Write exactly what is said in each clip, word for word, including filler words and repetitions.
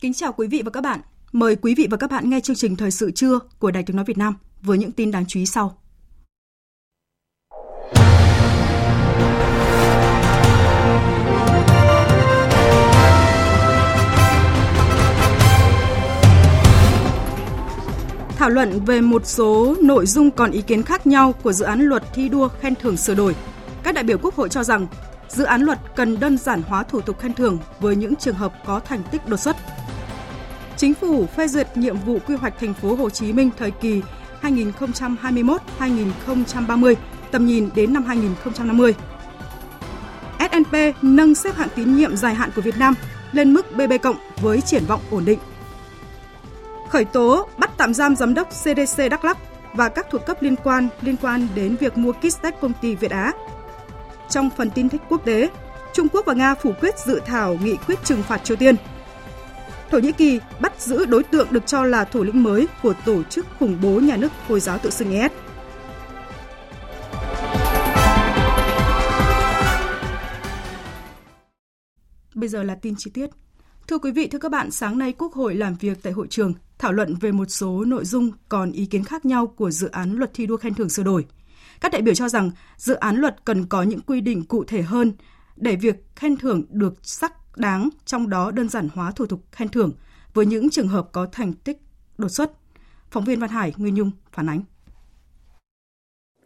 Kính chào quý vị và các bạn. Mời quý vị và các bạn nghe chương trình Thời sự trưa của Đài Tiếng nói Việt Nam với những tin đáng chú ý sau. Thảo luận về một số nội dung còn ý kiến khác nhau của dự án luật thi đua khen thưởng sửa đổi. Các đại biểu Quốc hội cho rằng dự án luật cần đơn giản hóa thủ tục khen thưởng với những trường hợp có thành tích đột xuất. Chính phủ phê duyệt nhiệm vụ quy hoạch thành phố Hồ Chí Minh thời kỳ hai nghìn không trăm hai mươi mốt đến hai nghìn không trăm ba mươi, tầm nhìn đến năm hai nghìn không trăm năm mươi. ét and pê nâng xếp hạng tín nhiệm dài hạn của Việt Nam lên mức bê bê cộng với triển vọng ổn định. Khởi tố, bắt tạm giam giám đốc xê đê xê Đắk Lắk và các thuộc cấp liên quan liên quan đến việc mua kit test công ty Việt Á. Trong phần tin tức quốc tế, Trung Quốc và Nga phủ quyết dự thảo nghị quyết trừng phạt Triều Tiên. Thổ Nhĩ Kỳ bắt giữ đối tượng được cho là thủ lĩnh mới của tổ chức khủng bố nhà nước Hồi giáo tự xưng i ét. Bây giờ là tin chi tiết. Thưa quý vị, thưa các bạn, sáng nay Quốc hội làm việc tại hội trường thảo luận về một số nội dung còn ý kiến khác nhau của dự án luật thi đua khen thưởng sửa đổi. Các đại biểu cho rằng dự án luật cần có những quy định cụ thể hơn để việc khen thưởng được xác đáng, trong đó đơn giản hóa thủ tục khen thưởng với những trường hợp có thành tích đột xuất. Phóng viên Văn Hải, Nguyên Nhung phản ánh.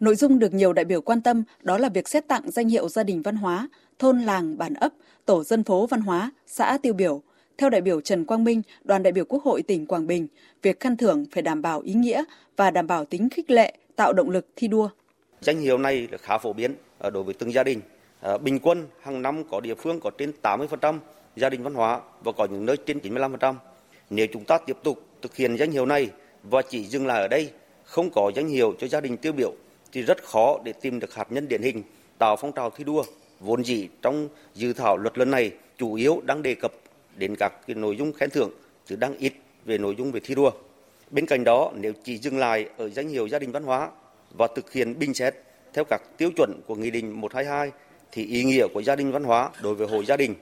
Nội dung được nhiều đại biểu quan tâm đó là việc xét tặng danh hiệu gia đình văn hóa, thôn làng, bản ấp, tổ dân phố văn hóa, xã tiêu biểu. Theo đại biểu Trần Quang Minh, đoàn đại biểu Quốc hội tỉnh Quảng Bình, việc khen thưởng phải đảm bảo ý nghĩa và đảm bảo tính khích lệ, tạo động lực thi đua. Danh hiệu này là khá phổ biến đối với từng gia đình. Bình quân hàng năm có địa phương có trên tám mươi phần trăm gia đình văn hóa và có những nơi trên chín mươi lăm phần trăm. Nếu chúng ta tiếp tục thực hiện danh hiệu này và chỉ dừng lại ở đây, không có danh hiệu cho gia đình tiêu biểu thì rất khó để tìm được hạt nhân điển hình tạo phong trào thi đua. Vốn dĩ trong dự thảo luật lần này chủ yếu đang đề cập đến các cái nội dung khen thưởng chứ đang ít về nội dung về thi đua. Bên cạnh đó, nếu chỉ dừng lại ở danh hiệu gia đình văn hóa và thực hiện bình xét theo các tiêu chuẩn của Nghị định một trăm hai mươi hai thì ý nghĩa của gia đình văn hóa đối với hộ gia đình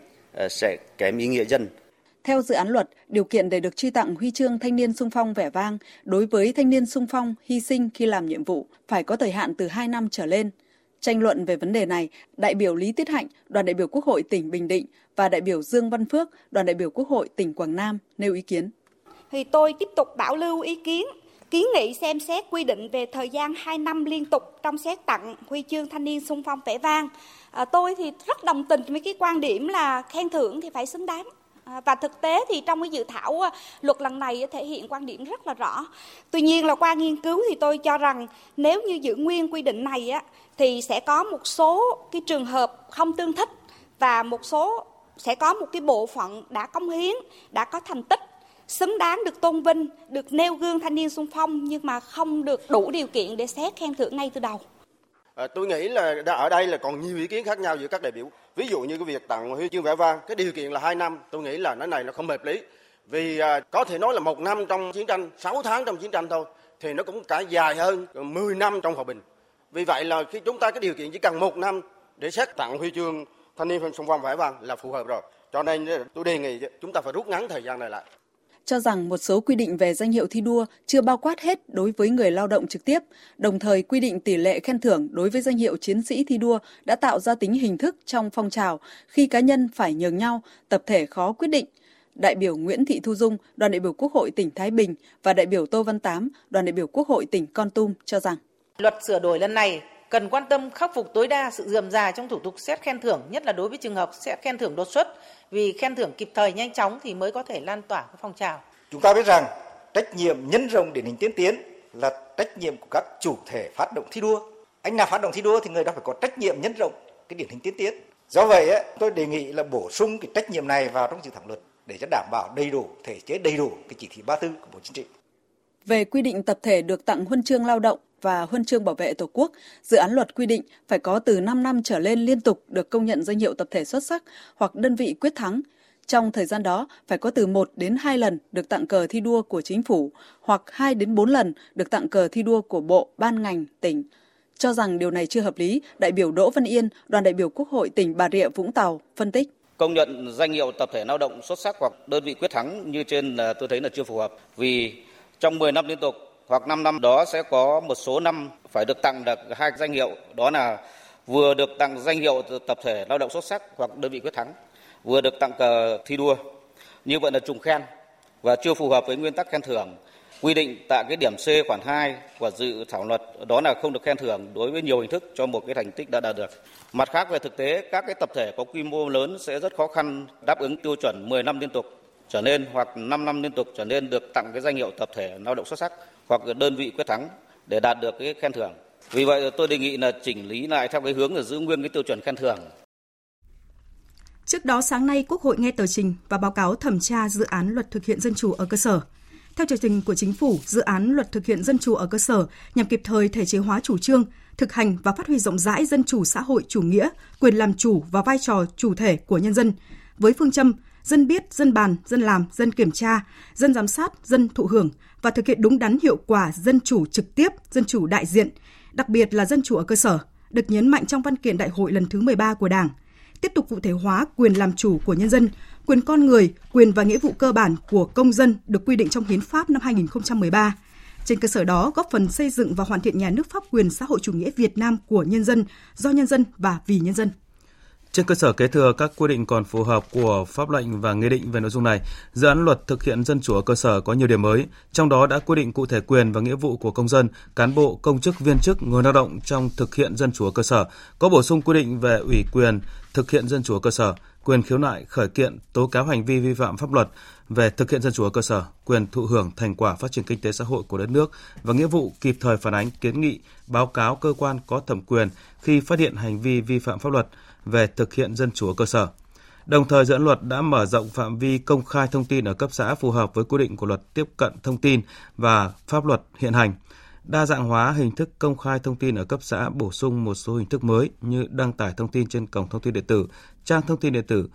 sẽ kém ý nghĩa dần. Theo dự án luật, điều kiện để được truy tặng huy chương thanh niên xung phong vẻ vang đối với thanh niên xung phong hy sinh khi làm nhiệm vụ phải có thời hạn từ hai năm trở lên. Tranh luận về vấn đề này, đại biểu Lý Tiết Hạnh, đoàn đại biểu Quốc hội tỉnh Bình Định và đại biểu Dương Văn Phước, đoàn đại biểu Quốc hội tỉnh Quảng Nam nêu ý kiến. Thì tôi tiếp tục bảo lưu ý kiến. Kiến nghị xem xét quy định về thời gian hai năm liên tục trong xét tặng huy chương thanh niên xung phong vẻ vang. À, tôi thì rất đồng tình với cái quan điểm là khen thưởng thì phải xứng đáng. À, và thực tế thì trong cái dự thảo luật lần này thể hiện quan điểm rất là rõ. Tuy nhiên là qua nghiên cứu thì tôi cho rằng nếu như giữ nguyên quy định này á, thì sẽ có một số cái trường hợp không tương thích và một số sẽ có một cái bộ phận đã cống hiến, đã có thành tích, xứng đáng được tôn vinh, được nêu gương thanh niên xung phong nhưng mà không được đủ điều kiện để xét khen thưởng ngay từ đầu. À, tôi nghĩ là ở đây là còn nhiều ý kiến khác nhau giữa các đại biểu. Ví dụ như cái việc tặng huy chương vẻ vang, cái điều kiện là hai năm, tôi nghĩ là nó này nó không hợp lý. Vì à, có thể nói là một năm trong chiến tranh, sáu tháng trong chiến tranh thôi, thì nó cũng cả dài hơn mười năm trong hòa bình. Vì vậy là khi chúng ta cái điều kiện chỉ cần một năm để xét tặng huy chương thanh niên xung phong vẻ vang là phù hợp rồi. Cho nên tôi đề nghị chúng ta phải rút ngắn thời gian này lại. Cho rằng một số quy định về danh hiệu thi đua chưa bao quát hết đối với người lao động trực tiếp, đồng thời quy định tỷ lệ khen thưởng đối với danh hiệu chiến sĩ thi đua đã tạo ra tính hình thức trong phong trào khi cá nhân phải nhường nhau, tập thể khó quyết định. Đại biểu Nguyễn Thị Thu Dung, đoàn đại biểu Quốc hội tỉnh Thái Bình và đại biểu Tô Văn Tám, đoàn đại biểu Quốc hội tỉnh Kon Tum cho rằng luật sửa đổi lần này cần quan tâm khắc phục tối đa sự rườm rà trong thủ tục xét khen thưởng, nhất là đối với trường hợp xét khen thưởng đột xuất, vì khen thưởng kịp thời nhanh chóng thì mới có thể lan tỏa phong trào. Chúng ta biết rằng trách nhiệm nhân rộng điển hình tiên tiến là trách nhiệm của các chủ thể phát động thi đua. Anh nào phát động thi đua thì người đó phải có trách nhiệm nhân rộng cái điển hình tiên tiến. Do vậy ấy, tôi đề nghị là bổ sung cái trách nhiệm này vào trong dự thảo luật để cho đảm bảo đầy đủ, thể chế đầy đủ cái chỉ thị ba mươi tư của Bộ Chính trị. Về quy định tập thể được tặng huân chương lao động và huân chương bảo vệ Tổ quốc, dự án luật quy định phải có từ năm năm trở lên liên tục được công nhận danh hiệu tập thể xuất sắc hoặc đơn vị quyết thắng. Trong thời gian đó phải có từ một đến hai lần được tặng cờ thi đua của chính phủ hoặc hai đến bốn lần được tặng cờ thi đua của bộ, ban, ngành, tỉnh. Cho rằng điều này chưa hợp lý, đại biểu Đỗ Văn Yên, đoàn đại biểu Quốc hội tỉnh Bà Rịa, Vũng Tàu phân tích. Công nhận danh hiệu tập thể lao động xuất sắc hoặc đơn vị quyết thắng như trên là tôi thấy là chưa phù hợp, vì trong mười năm liên tục hoặc năm năm đó sẽ có một số năm phải được tặng được hai danh hiệu, đó là vừa được tặng danh hiệu tập thể lao động xuất sắc hoặc đơn vị quyết thắng, vừa được tặng cờ thi đua. Như vậy là trùng khen và chưa phù hợp với nguyên tắc khen thưởng. Quy định tại cái điểm C khoản hai của dự thảo luật đó là không được khen thưởng đối với nhiều hình thức cho một cái thành tích đã đạt được. Mặt khác, về thực tế, các cái tập thể có quy mô lớn sẽ rất khó khăn đáp ứng tiêu chuẩn mười năm liên tục trở lên hoặc năm năm liên tục trở lên được tặng cái danh hiệu tập thể lao động xuất sắc hoặc đơn vị quyết thắng để đạt được cái khen thưởng. Vì vậy tôi đề nghị là chỉnh lý lại theo cái hướng là giữ nguyên cái tiêu chuẩn khen thưởng. Trước đó sáng nay, Quốc hội nghe tờ trình và báo cáo thẩm tra dự án luật thực hiện dân chủ ở cơ sở. Theo tờ trình của Chính phủ, dự án luật thực hiện dân chủ ở cơ sở nhằm kịp thời thể chế hóa chủ trương, thực hành và phát huy rộng rãi dân chủ xã hội chủ nghĩa, quyền làm chủ và vai trò chủ thể của nhân dân, với phương châm dân biết, dân bàn, dân làm, dân kiểm tra, dân giám sát, dân thụ hưởng và thực hiện đúng đắn hiệu quả dân chủ trực tiếp, dân chủ đại diện, đặc biệt là dân chủ ở cơ sở, được nhấn mạnh trong văn kiện Đại hội lần thứ mười ba của Đảng. Tiếp tục cụ thể hóa quyền làm chủ của nhân dân, quyền con người, quyền và nghĩa vụ cơ bản của công dân được quy định trong Hiến pháp năm hai không một ba. Trên cơ sở đó, góp phần xây dựng và hoàn thiện nhà nước pháp quyền xã hội chủ nghĩa Việt Nam của nhân dân, do nhân dân và vì nhân dân. Trên cơ sở kế thừa các quy định còn phù hợp của pháp lệnh và nghị định về nội dung này, dự án luật thực hiện dân chủ ở cơ sở có nhiều điểm mới, trong đó đã quy định cụ thể quyền và nghĩa vụ của công dân, cán bộ, công chức, viên chức, người lao động trong thực hiện dân chủ ở cơ sở, có bổ sung quy định về ủy quyền thực hiện dân chủ ở cơ sở, quyền khiếu nại, khởi kiện, tố cáo hành vi vi phạm pháp luật về thực hiện dân chủ ở cơ sở, quyền thụ hưởng thành quả phát triển kinh tế xã hội của đất nước và nghĩa vụ kịp thời phản ánh, kiến nghị, báo cáo cơ quan có thẩm quyền khi phát hiện hành vi vi phạm pháp luật về thực hiện dân chủ ở cơ sở. Đồng thời, dự án luật đã mở rộng phạm vi công khai thông tin ở cấp xã phù hợp với quy định của luật tiếp cận thông tin và pháp luật hiện hành. Đa dạng hóa hình thức công khai thông tin ở cấp xã, bổ sung một số hình thức mới như đăng tải thông tin trên cổng thông tin điện tử, trang thông tin điện tử,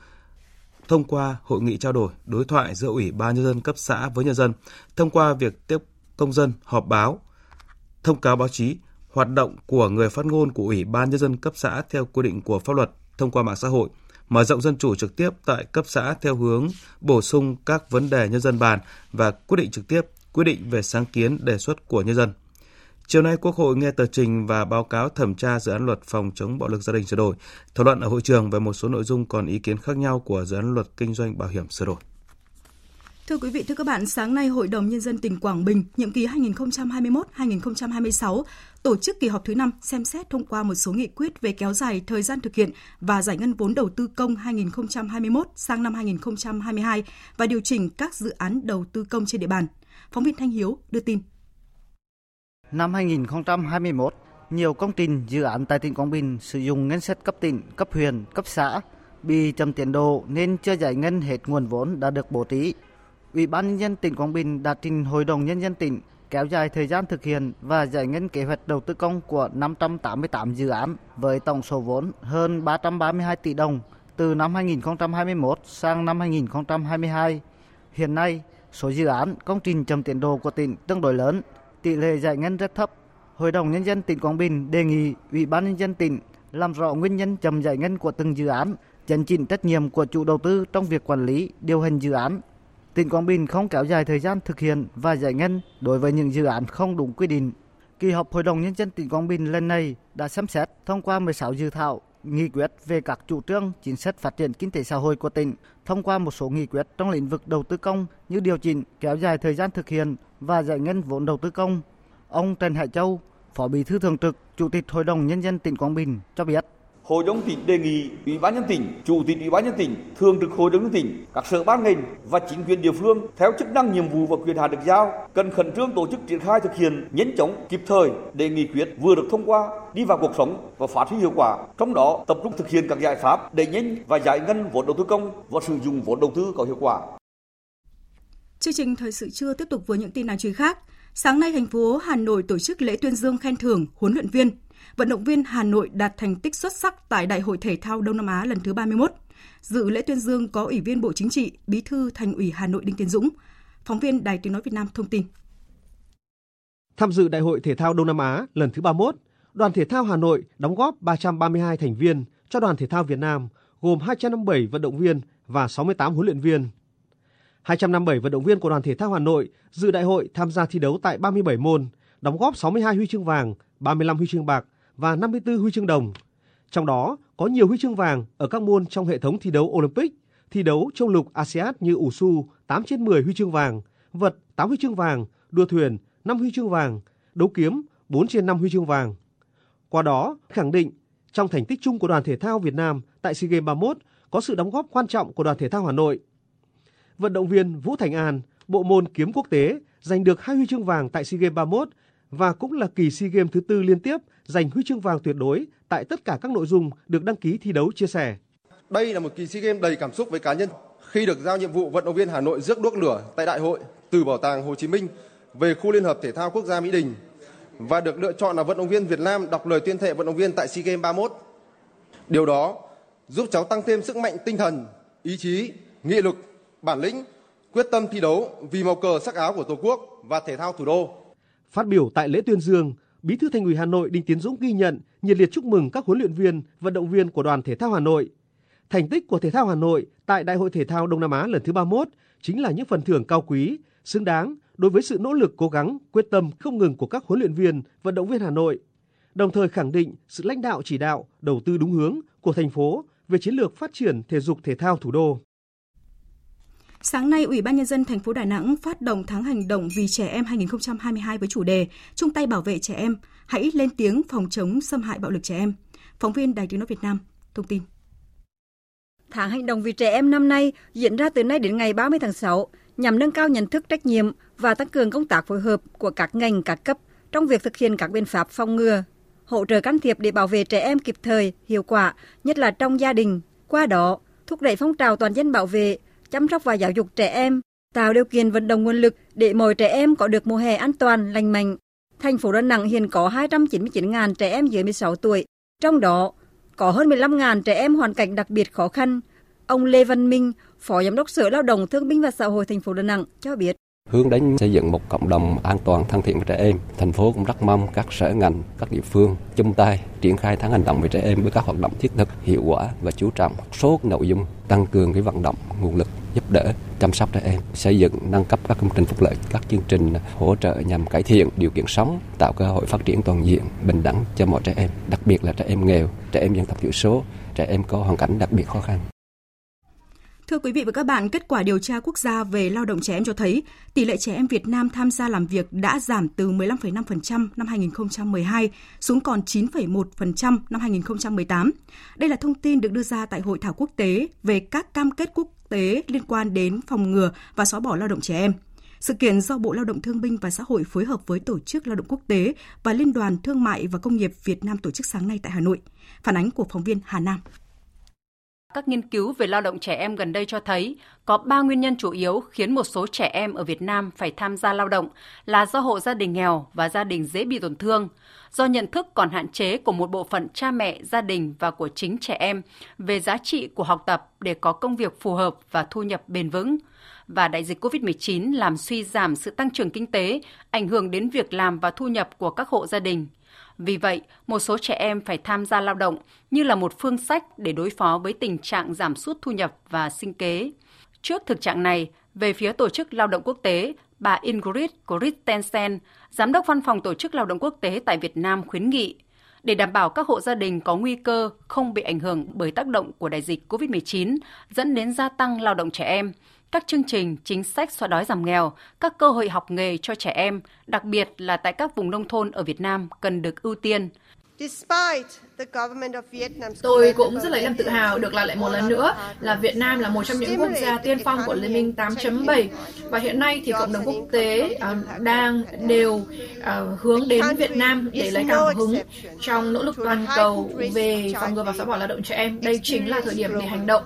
thông qua hội nghị trao đổi, đối thoại giữa Ủy ban Nhân dân cấp xã với nhân dân, thông qua việc tiếp công dân, họp báo, thông cáo báo chí, hoạt động của người phát ngôn của Ủy ban Nhân dân cấp xã theo quy định của pháp luật, thông qua mạng xã hội, mở rộng dân chủ trực tiếp tại cấp xã theo hướng bổ sung các vấn đề nhân dân bàn và quyết định trực tiếp, quyết định về sáng kiến đề xuất của nhân dân. Chiều nay, Quốc hội nghe tờ trình và báo cáo thẩm tra dự án luật phòng chống bạo lực gia đình sửa đổi, thảo luận ở hội trường về một số nội dung còn ý kiến khác nhau của dự án luật kinh doanh bảo hiểm sửa đổi. Thưa quý vị, thưa các bạn, sáng nay Hội đồng Nhân dân tỉnh Quảng Bình, nhiệm kỳ hai nghìn không trăm hai mươi mốt đến hai nghìn không trăm hai mươi sáu, tổ chức kỳ họp thứ năm xem xét thông qua một số nghị quyết về kéo dài thời gian thực hiện và giải ngân vốn đầu tư công hai nghìn không trăm hai mươi mốt sang năm hai nghìn không trăm hai mươi hai và điều chỉnh các dự án đầu tư công trên địa bàn. Phóng viên Thanh Hiếu đưa tin. Năm hai nghìn không trăm hai mươi mốt, nhiều công trình dự án tại tỉnh Quảng Bình sử dụng ngân sách cấp tỉnh, cấp huyện, cấp xã bị chậm tiến độ nên chưa giải ngân hết nguồn vốn đã được bố trí. Ủy ban Nhân dân tỉnh Quảng Bình đã trình Hội đồng Nhân dân tỉnh kéo dài thời gian thực hiện và giải ngân kế hoạch đầu tư công của năm trăm tám mươi tám dự án với tổng số vốn hơn ba trăm ba mươi hai tỷ đồng từ năm hai nghìn không trăm hai mươi mốt sang năm hai nghìn không trăm hai mươi hai. Hiện nay, số dự án công trình chậm tiến độ của tỉnh tương đối lớn, tỷ lệ giải ngân rất thấp. Hội đồng Nhân dân tỉnh Quảng Bình đề nghị Ủy ban Nhân dân tỉnh làm rõ nguyên nhân chậm giải ngân của từng dự án, chấn chỉnh trách nhiệm của chủ đầu tư trong việc quản lý, điều hành dự án. Tỉnh Quảng Bình không kéo dài thời gian thực hiện và giải ngân đối với những dự án không đúng quy định. Kỳ họp Hội đồng Nhân dân tỉnh Quảng Bình lần này đã xem xét thông qua mười sáu dự thảo nghị quyết về các chủ trương chính sách phát triển kinh tế xã hội của tỉnh, thông qua một số nghị quyết trong lĩnh vực đầu tư công như điều chỉnh kéo dài thời gian thực hiện và giải ngân vốn đầu tư công. Ông Trần Hải Châu, Phó Bí thư Thường trực Chủ tịch Hội đồng Nhân dân tỉnh Quảng Bình cho biết. Hội đồng tỉnh đề nghị Ủy ban nhân tỉnh, Chủ tịch Ủy ban nhân tỉnh, Thường trực Hội đồng nhân tỉnh, các sở ban ngành và chính quyền địa phương theo chức năng, nhiệm vụ và quyền hạn được giao cần khẩn trương tổ chức triển khai thực hiện nhanh chóng, kịp thời để nghị quyết vừa được thông qua đi vào cuộc sống và phát huy hiệu quả. Trong đó tập trung thực hiện các giải pháp đẩy nhanh và giải ngân vốn đầu tư công và sử dụng vốn đầu tư có hiệu quả. Chương trình thời sự trưa tiếp tục với những tin đáng chú ý khác. Sáng nay, thành phố Hà Nội tổ chức lễ tuyên dương khen thưởng huấn luyện viên. Vận động viên Hà Nội đạt thành tích xuất sắc tại Đại hội Thể thao Đông Nam Á lần thứ ba mươi mốt. Dự lễ tuyên dương có Ủy viên Bộ Chính trị, Bí thư Thành ủy Hà Nội Đinh Tiến Dũng. Phóng viên Đài Tiếng Nói Việt Nam thông tin. Tham dự Đại hội Thể thao Đông Nam Á lần thứ ba mươi mốt, Đoàn Thể thao Hà Nội đóng góp ba trăm ba mươi hai thành viên cho Đoàn Thể thao Việt Nam, gồm hai trăm năm mươi bảy vận động viên và sáu mươi tám huấn luyện viên. hai trăm năm mươi bảy vận động viên của Đoàn Thể thao Hà Nội dự đại hội tham gia thi đấu tại ba mươi bảy môn, đóng góp sáu mươi hai huy chương vàng, ba mươi lăm huy chương bạc và năm mươi tư huy chương đồng. Trong đó có nhiều huy chương vàng ở các môn trong hệ thống thi đấu Olympic, thi đấu châu lục a sê an như ủ xu tám trên mười huy chương vàng, vật tám huy chương vàng, đua thuyền năm huy chương vàng, đấu kiếm bốn trên năm huy chương vàng. Qua đó khẳng định trong thành tích chung của Đoàn Thể thao Việt Nam tại SEA Games ba mươi mốt có sự đóng góp quan trọng của Đoàn Thể thao Hà Nội. Vận động viên Vũ Thành An, bộ môn kiếm quốc tế, giành được hai huy chương vàng tại SEA Games ba mươi mốt và cũng là kỳ SEA Games thứ tư liên tiếp giành huy chương vàng tuyệt đối tại tất cả các nội dung được đăng ký thi đấu, chia sẻ. Đây là một kỳ SEA Games đầy cảm xúc với cá nhân. Khi được giao nhiệm vụ, vận động viên Hà Nội rước đuốc lửa tại đại hội từ Bảo tàng Hồ Chí Minh về khu Liên hợp Thể thao Quốc gia Mỹ Đình và được lựa chọn là vận động viên Việt Nam đọc lời tuyên thệ vận động viên tại SEA Games ba mươi mốt. Điều đó giúp cháu tăng thêm sức mạnh tinh thần, ý chí, nghị lực, bản lĩnh, quyết tâm thi đấu vì màu cờ sắc áo của Tổ quốc và thể thao thủ đô. Phát biểu tại lễ tuyên dương, Bí thư Thành ủy Hà Nội Đinh Tiến Dũng ghi nhận, nhiệt liệt chúc mừng các huấn luyện viên, vận động viên của Đoàn Thể thao Hà Nội. Thành tích của Thể thao Hà Nội tại Đại hội Thể thao Đông Nam Á lần thứ ba mươi mốt chính là những phần thưởng cao quý, xứng đáng đối với sự nỗ lực, cố gắng, quyết tâm không ngừng của các huấn luyện viên, vận động viên Hà Nội. Đồng thời khẳng định sự lãnh đạo, chỉ đạo, đầu tư đúng hướng của thành phố về chiến lược phát triển thể dục thể thao thủ đô. Sáng nay, Ủy ban Nhân dân thành phố Đà Nẵng phát động tháng hành động vì trẻ em hai không hai hai với chủ đề chung tay bảo vệ trẻ em, hãy lên tiếng phòng chống xâm hại bạo lực trẻ em. Phóng viên Đài Tiếng Nói Việt Nam thông tin. Tháng hành động vì trẻ em năm nay diễn ra từ nay đến ngày ba mươi tháng sáu nhằm nâng cao nhận thức, trách nhiệm và tăng cường công tác phối hợp của các ngành, các cấp trong việc thực hiện các biện pháp phòng ngừa, hỗ trợ, can thiệp để bảo vệ trẻ em kịp thời, hiệu quả, nhất là trong gia đình. Qua đó, thúc đẩy phong trào toàn dân bảo vệ, chăm sóc và giáo dục trẻ em, tạo điều kiện vận động nguồn lực để mọi trẻ em có được mùa hè an toàn, lành mạnh. Thành phố Đà Nẵng hiện có hai trăm chín mươi chín nghìn trẻ em dưới mười sáu tuổi, trong đó có hơn mười lăm nghìn trẻ em hoàn cảnh đặc biệt khó khăn. Ông Lê Văn Minh, Phó Giám đốc Sở Lao động Thương binh và Xã hội thành phố Đà Nẵng cho biết. Hướng đến xây dựng một cộng đồng an toàn, thân thiện với trẻ em, thành phố cũng rất mong các sở ngành, các địa phương chung tay triển khai tháng hành động về trẻ em với các hoạt động thiết thực, hiệu quả và chú trọng một số nội dung tăng cường cái vận động nguồn lực giúp đỡ chăm sóc trẻ em, xây dựng nâng cấp các công trình phúc lợi, các chương trình hỗ trợ nhằm cải thiện điều kiện sống, tạo cơ hội phát triển toàn diện, bình đẳng cho mọi trẻ em, đặc biệt là trẻ em nghèo, trẻ em dân tộc thiểu số, trẻ em có hoàn cảnh đặc biệt khó khăn. Thưa quý vị và các bạn, kết quả điều tra quốc gia về lao động trẻ em cho thấy tỷ lệ trẻ em Việt Nam tham gia làm việc đã giảm từ mười lăm phẩy năm phần trăm năm hai không một hai xuống còn chín phẩy một phần trăm năm hai không một tám. Đây là thông tin được đưa ra tại Hội thảo quốc tế về các cam kết quốc tế liên quan đến phòng ngừa và xóa bỏ lao động trẻ em. Sự kiện do Bộ Lao động Thương binh và Xã hội phối hợp với Tổ chức Lao động Quốc tế và Liên đoàn Thương mại và Công nghiệp Việt Nam tổ chức sáng nay tại Hà Nội. Phản ánh của phóng viên Hà Nam. Các nghiên cứu về lao động trẻ em gần đây cho thấy có ba nguyên nhân chủ yếu khiến một số trẻ em ở Việt Nam phải tham gia lao động là do hộ gia đình nghèo và gia đình dễ bị tổn thương, do nhận thức còn hạn chế của một bộ phận cha mẹ, gia đình và của chính trẻ em về giá trị của học tập để có công việc phù hợp và thu nhập bền vững, và đại dịch covid mười chín làm suy giảm sự tăng trưởng kinh tế, ảnh hưởng đến việc làm và thu nhập của các hộ gia đình. Vì vậy, một số trẻ em phải tham gia lao động như là một phương sách để đối phó với tình trạng giảm sút thu nhập và sinh kế. Trước thực trạng này, về phía Tổ chức Lao động Quốc tế, bà Ingrid Kristensen, Giám đốc Văn phòng Tổ chức Lao động Quốc tế tại Việt Nam khuyến nghị, để đảm bảo các hộ gia đình có nguy cơ không bị ảnh hưởng bởi tác động của đại dịch covid mười chín dẫn đến gia tăng lao động trẻ em, các chương trình, chính sách xóa đói giảm nghèo, các cơ hội học nghề cho trẻ em, đặc biệt là tại các vùng nông thôn ở Việt Nam cần được ưu tiên. Tôi cũng rất lấy làm tự hào được lặp lại một lần nữa là Việt Nam là một trong những quốc gia tiên phong của Liên minh tám chấm bảy, và hiện nay thì cộng đồng quốc tế uh, đang đều uh, hướng đến Việt Nam để lấy cảm hứng trong nỗ lực toàn cầu về phòng ngừa và xóa bỏ lao động trẻ em. Đây chính là thời điểm để hành động.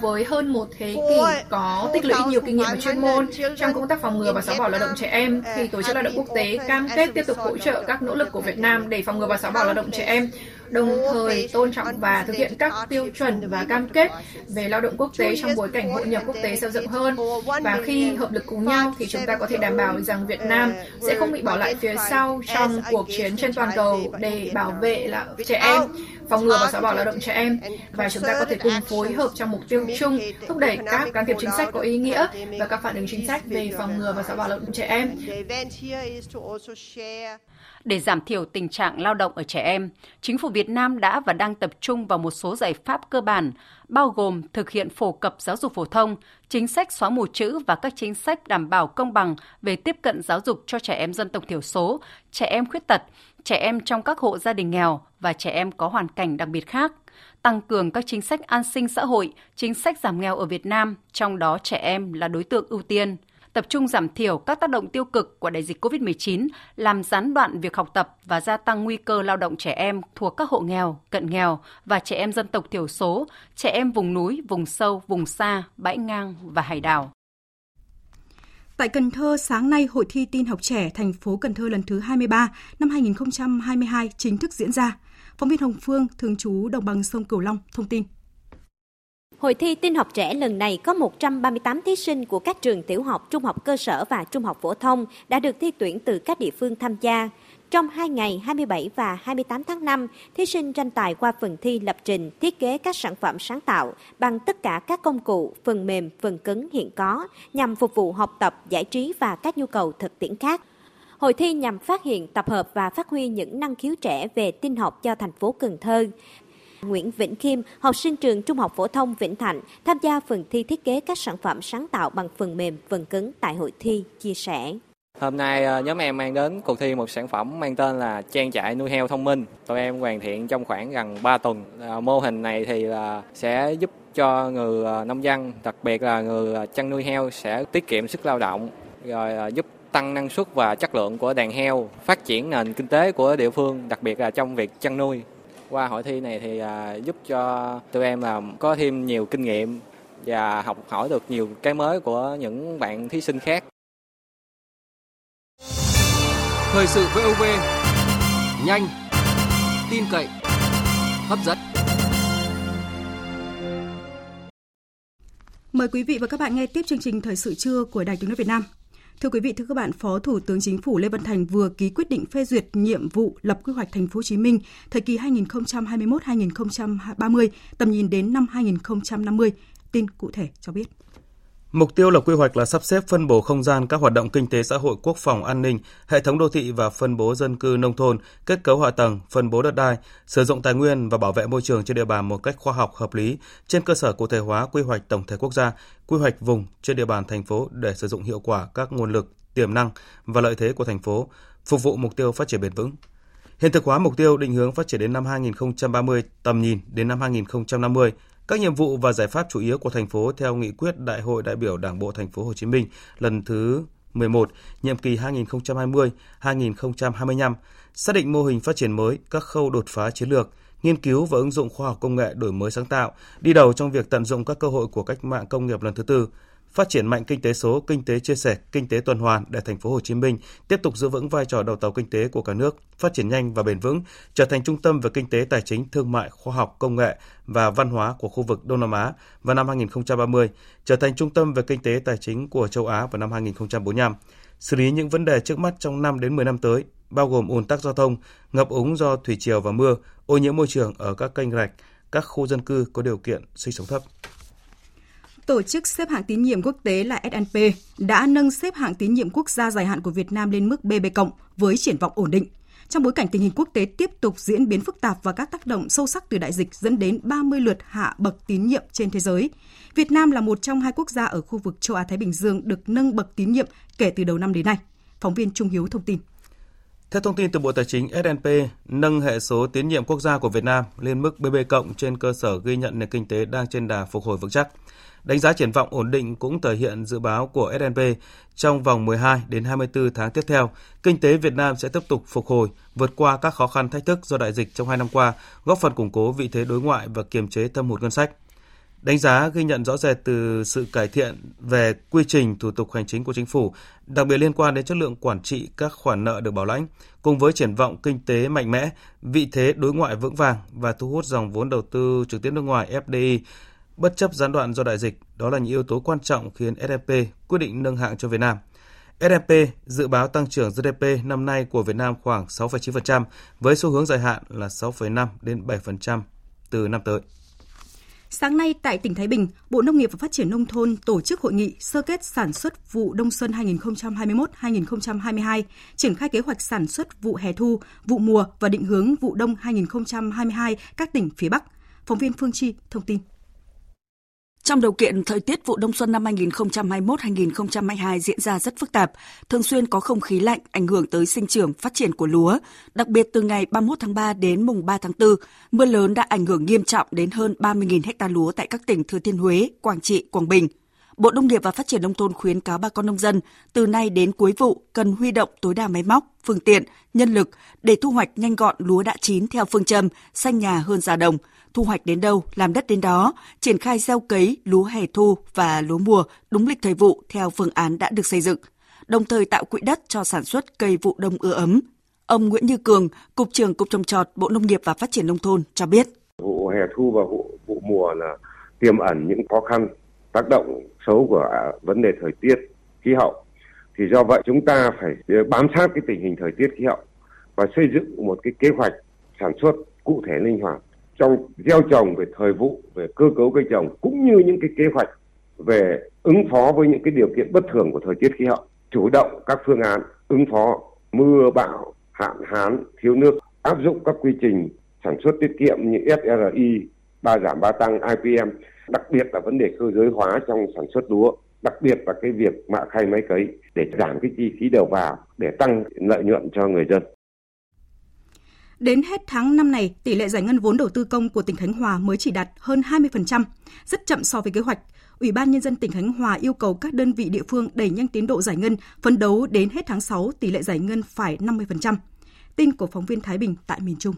Với hơn một thế kỷ có tích lũy nhiều kinh nghiệm và chuyên môn trong công tác phòng ngừa và xóa bỏ lao động trẻ em, thì Tổ chức Lao động Quốc tế cam kết tiếp tục hỗ trợ các nỗ lực của Việt Nam để phòng ngừa và xóa bỏ lao động trẻ em, đồng thời tôn trọng và thực hiện các tiêu chuẩn và cam kết về lao động quốc tế trong bối cảnh hội nhập quốc tế sâu rộng hơn. Và khi hợp lực cùng nhau thì chúng ta có thể đảm bảo rằng Việt Nam sẽ không bị bỏ lại phía sau trong cuộc chiến trên toàn cầu để bảo vệ là trẻ em, phòng ngừa và xóa bỏ lao động trẻ em, và chúng ta có thể cùng phối hợp trong mục tiêu chung thúc đẩy các can thiệp chính sách có ý nghĩa và các phản ứng chính sách về phòng ngừa và xóa bỏ lao động trẻ em. Để giảm thiểu tình trạng lao động ở trẻ em, Chính phủ Việt Nam đã và đang tập trung vào một số giải pháp cơ bản, bao gồm thực hiện phổ cập giáo dục phổ thông, chính sách xóa mù chữ và các chính sách đảm bảo công bằng về tiếp cận giáo dục cho trẻ em dân tộc thiểu số, trẻ em khuyết tật, trẻ em trong các hộ gia đình nghèo và trẻ em có hoàn cảnh đặc biệt khác, tăng cường các chính sách an sinh xã hội, chính sách giảm nghèo ở Việt Nam, trong đó trẻ em là đối tượng ưu tiên. Tập trung giảm thiểu các tác động tiêu cực của đại dịch covid mười chín, làm gián đoạn việc học tập và gia tăng nguy cơ lao động trẻ em thuộc các hộ nghèo, cận nghèo và trẻ em dân tộc thiểu số, trẻ em vùng núi, vùng sâu, vùng xa, bãi ngang và hải đảo. Tại Cần Thơ, sáng nay, Hội thi Tin học trẻ thành phố Cần Thơ lần thứ hai mươi ba năm hai nghìn không trăm hai mươi hai chính thức diễn ra. Phóng viên Hồng Phương, thường trú đồng bằng sông Cửu Long, thông tin. Hội thi tin học trẻ lần này có một trăm ba mươi tám thí sinh của các trường tiểu học, trung học cơ sở và trung học phổ thông đã được thi tuyển từ các địa phương tham gia. Trong hai ngày hai mươi bảy và hai mươi tám tháng năm, thí sinh tranh tài qua phần thi lập trình thiết kế các sản phẩm sáng tạo bằng tất cả các công cụ, phần mềm, phần cứng hiện có nhằm phục vụ học tập, giải trí và các nhu cầu thực tiễn khác. Hội thi nhằm phát hiện, tập hợp và phát huy những năng khiếu trẻ về tin học cho thành phố Cần Thơ. Nguyễn Vĩnh Khiêm, học sinh trường Trung học phổ thông Vĩnh Thạnh, tham gia phần thi thiết kế các sản phẩm sáng tạo bằng phần mềm, phần cứng tại hội thi, chia sẻ. Hôm nay nhóm em mang đến cuộc thi một sản phẩm mang tên là trang trại nuôi heo thông minh. Tụi em hoàn thiện trong khoảng gần ba tuần. Mô hình này thì là sẽ giúp cho người nông dân, đặc biệt là người chăn nuôi heo sẽ tiết kiệm sức lao động, rồi giúp tăng năng suất và chất lượng của đàn heo, phát triển nền kinh tế của địa phương, đặc biệt là trong việc chăn nuôi. Qua hội thi này thì giúp cho tụi em có thêm nhiều kinh nghiệm và học hỏi được nhiều cái mới của những bạn thí sinh khác. Thời sự vê o vê, nhanh, tin cậy, hấp dẫn. Mời quý vị và các bạn nghe tiếp chương trình Thời sự trưa của Đài Tiếng nói Việt Nam. Thưa quý vị, thưa các bạn, Phó Thủ tướng Chính phủ Lê Văn Thành vừa ký quyết định phê duyệt nhiệm vụ lập quy hoạch Thành phố Hồ Chí Minh thời kỳ hai nghìn không trăm hai mươi mốt đến hai nghìn không trăm ba mươi, tầm nhìn đến năm hai nghìn không trăm năm mươi. Tin cụ thể cho biết. Mục tiêu lập quy hoạch là sắp xếp phân bổ không gian các hoạt động kinh tế xã hội, quốc phòng, an ninh, hệ thống đô thị và phân bố dân cư nông thôn, kết cấu hạ tầng, phân bố đất đai, sử dụng tài nguyên và bảo vệ môi trường trên địa bàn một cách khoa học, hợp lý trên cơ sở cụ thể hóa quy hoạch tổng thể quốc gia, quy hoạch vùng trên địa bàn thành phố để sử dụng hiệu quả các nguồn lực, tiềm năng và lợi thế của thành phố, phục vụ mục tiêu phát triển bền vững. Hiện thực hóa mục tiêu định hướng phát triển đến năm hai nghìn không trăm ba mươi, tầm nhìn đến năm hai nghìn không trăm năm mươi. Các nhiệm vụ và giải pháp chủ yếu của thành phố theo nghị quyết Đại hội đại biểu Đảng bộ Thành phố Hồ Chí Minh lần thứ mười một, nhiệm kỳ hai nghìn không trăm hai mươi đến hai nghìn không trăm hai mươi lăm, xác định mô hình phát triển mới, các khâu đột phá chiến lược, nghiên cứu và ứng dụng khoa học công nghệ, đổi mới sáng tạo, đi đầu trong việc tận dụng các cơ hội của cách mạng công nghiệp lần thứ tư, phát triển mạnh kinh tế số, kinh tế chia sẻ, kinh tế tuần hoàn để Thành phố Hồ Chí Minh tiếp tục giữ vững vai trò đầu tàu kinh tế của cả nước, phát triển nhanh và bền vững, trở thành trung tâm về kinh tế, tài chính, thương mại, khoa học, công nghệ và văn hóa của khu vực Đông Nam Á vào năm hai nghìn không trăm ba mươi, trở thành trung tâm về kinh tế, tài chính của châu Á vào năm hai nghìn không trăm bốn mươi lăm, xử lý những vấn đề trước mắt trong năm đến mười năm tới, bao gồm ùn tắc giao thông, ngập úng do thủy triều và mưa, ô nhiễm môi trường ở các kênh rạch, các khu dân cư có điều kiện sinh sống thấp. Tổ chức xếp hạng tín nhiệm quốc tế là S and P đã nâng xếp hạng tín nhiệm quốc gia dài hạn của Việt Nam lên mức bê bê cộng với triển vọng ổn định. Trong bối cảnh tình hình quốc tế tiếp tục diễn biến phức tạp và các tác động sâu sắc từ đại dịch dẫn đến ba mươi lượt hạ bậc tín nhiệm trên thế giới, Việt Nam là một trong hai quốc gia ở khu vực châu Á-Thái Bình Dương được nâng bậc tín nhiệm kể từ đầu năm đến nay. Phóng viên Trung Hiếu thông tin. Theo thông tin từ Bộ Tài chính, ét and pê nâng hệ số tín nhiệm quốc gia của Việt Nam lên mức bê bê cộng trên cơ sở ghi nhận nền kinh tế đang trên đà phục hồi vững chắc. Đánh giá triển vọng ổn định cũng thể hiện dự báo của ét and pê trong vòng mười hai đến hai mươi tư tháng tiếp theo, kinh tế Việt Nam sẽ tiếp tục phục hồi, vượt qua các khó khăn thách thức do đại dịch trong hai năm qua, góp phần củng cố vị thế đối ngoại và kiềm chế thâm hụt ngân sách. Đánh giá ghi nhận rõ rệt từ sự cải thiện về quy trình thủ tục hành chính của chính phủ, đặc biệt liên quan đến chất lượng quản trị các khoản nợ được bảo lãnh, cùng với triển vọng kinh tế mạnh mẽ, vị thế đối ngoại vững vàng và thu hút dòng vốn đầu tư trực tiếp nước ngoài ép đê i, bất chấp gián đoạn do đại dịch, đó là những yếu tố quan trọng khiến ét and pê quyết định nâng hạng cho Việt Nam. ét and pê dự báo tăng trưởng giê đê pê năm nay của Việt Nam khoảng sáu phẩy chín phần trăm với xu hướng dài hạn là sáu phẩy năm đến bảy phần trăm từ năm tới. Sáng nay tại tỉnh Thái Bình, Bộ Nông nghiệp và Phát triển Nông thôn tổ chức hội nghị sơ kết sản xuất vụ đông xuân hai nghìn không trăm hai mươi mốt - hai nghìn không trăm hai mươi hai, triển khai kế hoạch sản xuất vụ hè thu, vụ mùa và định hướng vụ đông hai nghìn không trăm hai mươi hai các tỉnh phía Bắc. Phóng viên Phương Chi thông tin. Trong điều kiện thời tiết vụ đông xuân năm hai nghìn không trăm hai mươi mốt - hai nghìn không trăm hai mươi hai diễn ra rất phức tạp, thường xuyên có không khí lạnh ảnh hưởng tới sinh trưởng phát triển của lúa, đặc biệt từ ngày ba mươi mốt tháng ba đến mùng ba tháng tư, mưa lớn đã ảnh hưởng nghiêm trọng đến hơn ba mươi nghìn ha lúa tại các tỉnh Thừa Thiên Huế, Quảng Trị, Quảng Bình. Bộ Nông nghiệp và Phát triển Nông thôn khuyến cáo bà con nông dân từ nay đến cuối vụ cần huy động tối đa máy móc, phương tiện, nhân lực để thu hoạch nhanh gọn lúa đã chín theo phương châm xanh nhà hơn già đồng, thu hoạch đến đâu, làm đất đến đó, triển khai gieo cấy lúa hè thu và lúa mùa đúng lịch thời vụ theo phương án đã được xây dựng, đồng thời tạo quỹ đất cho sản xuất cây vụ đông ưa ấm. Ông Nguyễn Như Cường, Cục trưởng Cục Trồng trọt, Bộ Nông nghiệp và Phát triển Nông thôn cho biết. Vụ hè thu và vụ, vụ mùa là tiềm ẩn những khó khăn, tác động xấu của vấn đề thời tiết, khí hậu. Thì do vậy chúng ta phải bám sát cái tình hình thời tiết khí hậu và xây dựng một cái kế hoạch sản xuất cụ thể linh hoạt trong gieo trồng về thời vụ, về cơ cấu cây trồng cũng như những cái kế hoạch về ứng phó với những cái điều kiện bất thường của thời tiết khí hậu, chủ động các phương án ứng phó mưa bão, hạn hán, thiếu nước, áp dụng các quy trình sản xuất tiết kiệm như ét rờ i, ba giảm ba tăng, i pê em, đặc biệt là vấn đề cơ giới hóa trong sản xuất lúa, đặc biệt là cái việc mạ khay máy cấy để giảm cái chi phí đầu vào để tăng lợi nhuận cho người dân. Đến hết tháng năm này, tỷ lệ giải ngân vốn đầu tư công của tỉnh Khánh Hòa mới chỉ đạt hơn hai mươi phần trăm, rất chậm so với kế hoạch. Ủy ban Nhân dân tỉnh Khánh Hòa yêu cầu các đơn vị địa phương đẩy nhanh tiến độ giải ngân, phấn đấu đến hết tháng sáu tỷ lệ giải ngân phải năm mươi phần trăm. Tin của phóng viên Thái Bình tại miền Trung.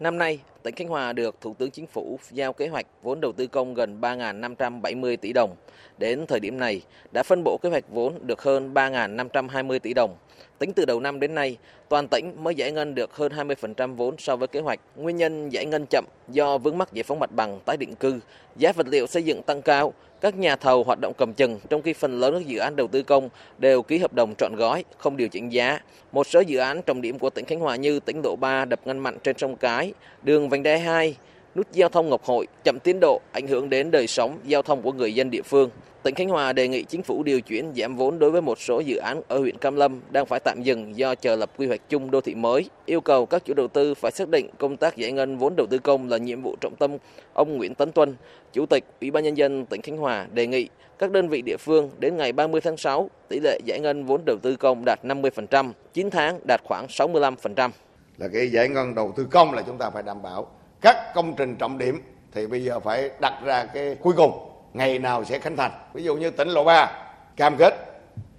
Năm nay, tỉnh Khánh Hòa được Thủ tướng Chính phủ giao kế hoạch vốn đầu tư công gần ba nghìn năm trăm bảy mươi tỷ đồng. Đến thời điểm này, đã phân bổ kế hoạch vốn được hơn ba nghìn năm trăm hai mươi tỷ đồng. Tính từ đầu năm đến nay, toàn tỉnh mới giải ngân được hơn hai mươi phần trăm vốn so với kế hoạch. Nguyên nhân giải ngân chậm do vướng mắc giải phóng mặt bằng, tái định cư, giá vật liệu xây dựng tăng cao, các nhà thầu hoạt động cầm chừng, trong khi phần lớn các dự án đầu tư công đều ký hợp đồng trọn gói, không điều chỉnh giá. Một số dự án trọng điểm của tỉnh Khánh Hòa như tỉnh Lộ ba, đập ngăn mặn trên sông Cái, đường vành đai hai, nút giao thông Ngọc Hội chậm tiến độ, ảnh hưởng đến đời sống giao thông của người dân địa phương. Tỉnh Khánh Hòa đề nghị chính phủ điều chuyển giảm vốn đối với một số dự án ở huyện Cam Lâm đang phải tạm dừng do chờ lập quy hoạch chung đô thị mới, yêu cầu các chủ đầu tư phải xác định công tác giải ngân vốn đầu tư công là nhiệm vụ trọng tâm. Ông Nguyễn Tấn Tuân, Chủ tịch Ủy ban Nhân dân tỉnh Khánh Hòa đề nghị các đơn vị địa phương đến ngày ba mươi tháng sáu, tỷ lệ giải ngân vốn đầu tư công đạt năm mươi phần trăm, chín tháng đạt khoảng sáu mươi lăm phần trăm. Là cái giải ngân đầu tư công là chúng ta phải đảm bảo các công trình trọng điểm thì bây giờ phải đặt ra cái cuối cùng. Ngày nào sẽ khánh thành, ví dụ như tỉnh Lộ ba cam kết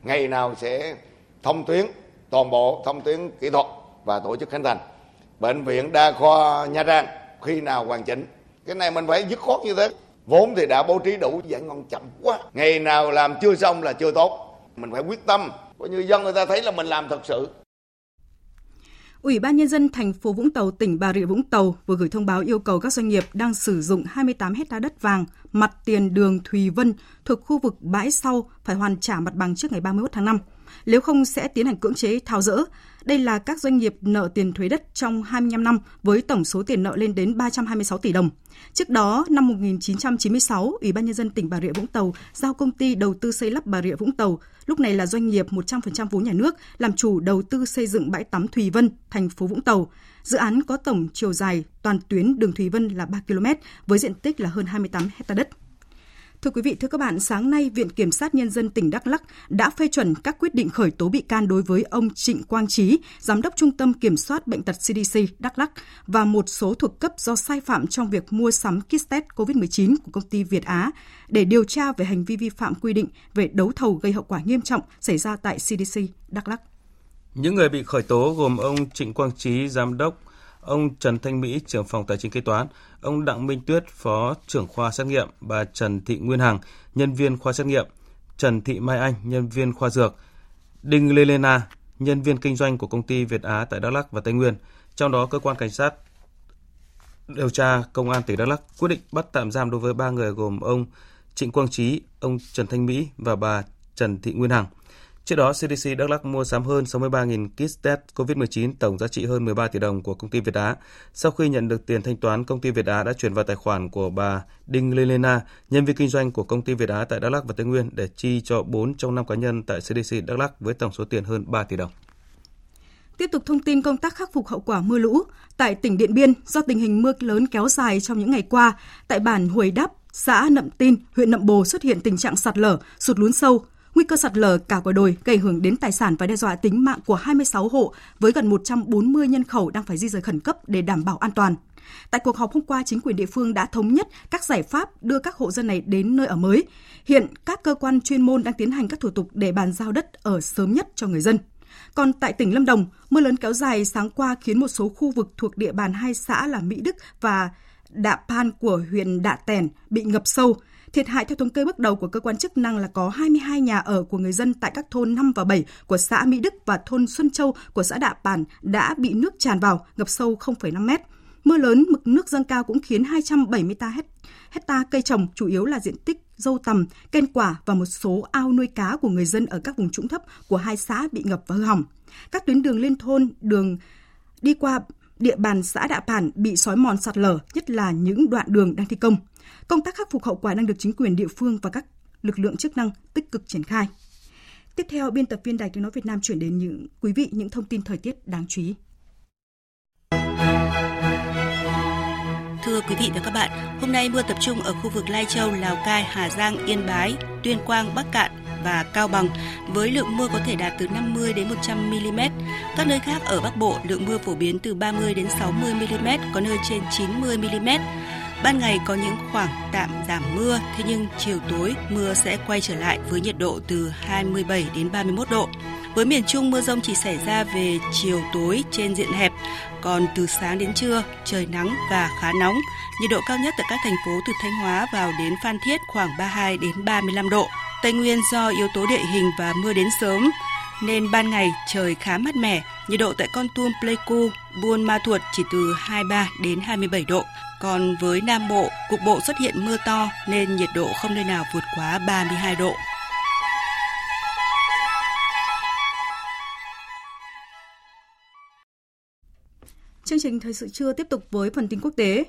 ngày nào sẽ thông tuyến toàn bộ, thông tuyến kỹ thuật và tổ chức khánh thành. Bệnh viện đa khoa Nha Trang khi nào hoàn chỉnh, cái này mình phải dứt khoát như thế. Vốn thì đã bố trí đủ, giải ngân chậm quá, ngày nào làm chưa xong là chưa tốt. Mình phải quyết tâm, coi như dân người ta thấy là mình làm thật sự. Ủy ban Nhân dân thành phố Vũng Tàu, tỉnh Bà Rịa Vũng Tàu vừa gửi thông báo yêu cầu các doanh nghiệp đang sử dụng hai mươi tám hectare đất vàng mặt tiền đường Thùy Vân thuộc khu vực bãi sau phải hoàn trả mặt bằng trước ngày ba mươi mốt tháng năm. Nếu không sẽ tiến hành cưỡng chế tháo dỡ. Đây là các doanh nghiệp nợ tiền thuế đất trong hai mươi lăm năm với tổng số tiền nợ lên đến ba trăm hai mươi sáu tỷ đồng. Trước đó, năm một nghìn chín trăm chín mươi sáu, Ủy ban Nhân dân tỉnh Bà Rịa Vũng Tàu giao công ty đầu tư xây lắp Bà Rịa Vũng Tàu, lúc này là doanh nghiệp một trăm phần trăm vốn nhà nước, làm chủ đầu tư xây dựng bãi tắm Thùy Vân, thành phố Vũng Tàu. Dự án có tổng chiều dài toàn tuyến đường Thùy Vân là ba ki lô mét với diện tích là hơn hai mươi tám hectare đất. Thưa quý vị, thưa các bạn, sáng nay, Viện Kiểm sát Nhân dân tỉnh Đắk Lắk đã phê chuẩn các quyết định khởi tố bị can đối với ông Trịnh Quang Trí, Giám đốc Trung tâm Kiểm soát Bệnh tật xê đê xê Đắk Lắk và một số thuộc cấp do sai phạm trong việc mua sắm kit test covid mười chín của công ty Việt Á để điều tra về hành vi vi phạm quy định về đấu thầu gây hậu quả nghiêm trọng xảy ra tại xê đê xê Đắk Lắk. Những người bị khởi tố gồm ông Trịnh Quang Trí, Giám đốc, ông Trần Thanh Mỹ, trưởng phòng tài chính kế toán, ông Đặng Minh Tuyết, phó trưởng khoa xét nghiệm, bà Trần Thị Nguyên Hằng, nhân viên khoa xét nghiệm, Trần Thị Mai Anh, nhân viên khoa dược, Đinh Lê Lê Na, nhân viên kinh doanh của công ty Việt Á tại Đắk Lắk và Tây Nguyên. Trong đó, cơ quan cảnh sát điều tra công an tỉnh Đắk Lắk quyết định bắt tạm giam đối với ba người gồm ông Trịnh Quang Trí, ông Trần Thanh Mỹ và bà Trần Thị Nguyên Hằng. Trước đó, xê đê xê Đắk Lắk mua sắm hơn sáu mươi ba nghìn kit test covid mười chín tổng giá trị hơn mười ba tỷ đồng của công ty Việt Á. Sau khi nhận được tiền thanh toán, công ty Việt Á đã chuyển vào tài khoản của bà Đinh Lê Lê Na, nhân viên kinh doanh của công ty Việt Á tại Đắk Lắk và Tây Nguyên để chi cho bốn trong năm cá nhân tại xê đê xê Đắk Lắk với tổng số tiền hơn ba tỷ đồng. Tiếp tục thông tin công tác khắc phục hậu quả mưa lũ. Tại tỉnh Điện Biên, do tình hình mưa lớn kéo dài trong những ngày qua, tại bản Huồi Đắp, xã Nậm Tin, huyện Nậm Bồ xuất hiện tình trạng sạt lở, sụt lún sâu. Nguy cơ sạt lở cả quả đồi gây ảnh hưởng đến tài sản và đe dọa tính mạng của hai mươi sáu hộ với gần một trăm bốn mươi nhân khẩu đang phải di rời khẩn cấp để đảm bảo an toàn. Tại cuộc họp hôm qua, chính quyền địa phương đã thống nhất các giải pháp đưa các hộ dân này đến nơi ở mới. Hiện các cơ quan chuyên môn đang tiến hành các thủ tục để bàn giao đất ở sớm nhất cho người dân. Còn tại tỉnh Lâm Đồng, mưa lớn kéo dài sáng qua khiến một số khu vực thuộc địa bàn hai xã là Mỹ Đức và Đạ Pan của huyện Đạ Tèn bị ngập sâu. Thiệt hại theo thống kê bước đầu của cơ quan chức năng là có hai mươi hai nhà ở của người dân tại các thôn năm và bảy của xã Mỹ Đức và thôn Xuân Châu của xã Đạ Bản đã bị nước tràn vào, ngập sâu không phẩy năm mét. Mưa lớn, mực nước dâng cao cũng khiến hai trăm bảy mươi hectare cây trồng, chủ yếu là diện tích dâu tằm, kênh quả và một số ao nuôi cá của người dân ở các vùng trũng thấp của hai xã bị ngập và hư hỏng. Các tuyến đường liên thôn, đường đi qua địa bàn xã Đạ Bản bị xói mòn sạt lở, nhất là những đoạn đường đang thi công. Công tác khắc phục hậu quả đang được chính quyền địa phương và các lực lượng chức năng tích cực triển khai. Tiếp theo, biên tập viên Đài Tiếng nói Việt Nam chuyển đến những quý vị những thông tin thời tiết đáng chú ý. Thưa quý vị và các bạn, hôm nay mưa tập trung ở khu vực Lai Châu, Lào Cai, Hà Giang, Yên Bái, Tuyên Quang, Bắc Cạn và Cao Bằng với lượng mưa có thể đạt từ năm mươi đến một trăm mi li mét. Các nơi khác ở Bắc Bộ, lượng mưa phổ biến từ ba mươi đến sáu mươi mi li mét, có nơi trên chín mươi mi li mét. Ban ngày có những khoảng tạm giảm mưa, thế nhưng chiều tối mưa sẽ quay trở lại với nhiệt độ từ hai mươi bảy đến ba mươi mốt độ. Với miền Trung, mưa dông chỉ xảy ra về chiều tối trên diện hẹp, còn từ sáng đến trưa trời nắng và khá nóng. Nhiệt độ cao nhất tại các thành phố từ Thanh Hóa vào đến Phan Thiết khoảng ba mươi hai đến ba mươi lăm độ. Tây Nguyên do yếu tố địa hình và mưa đến sớm nên ban ngày trời khá mát mẻ. Nhiệt độ tại Kon Tum, Pleiku, Buôn Ma Thuột chỉ từ hai mươi ba đến hai mươi bảy độ. Còn với Nam Bộ, cục bộ xuất hiện mưa to nên nhiệt độ không nơi nào vượt quá ba mươi hai độ. Chương trình thời sự trưa tiếp tục với phần tin quốc tế.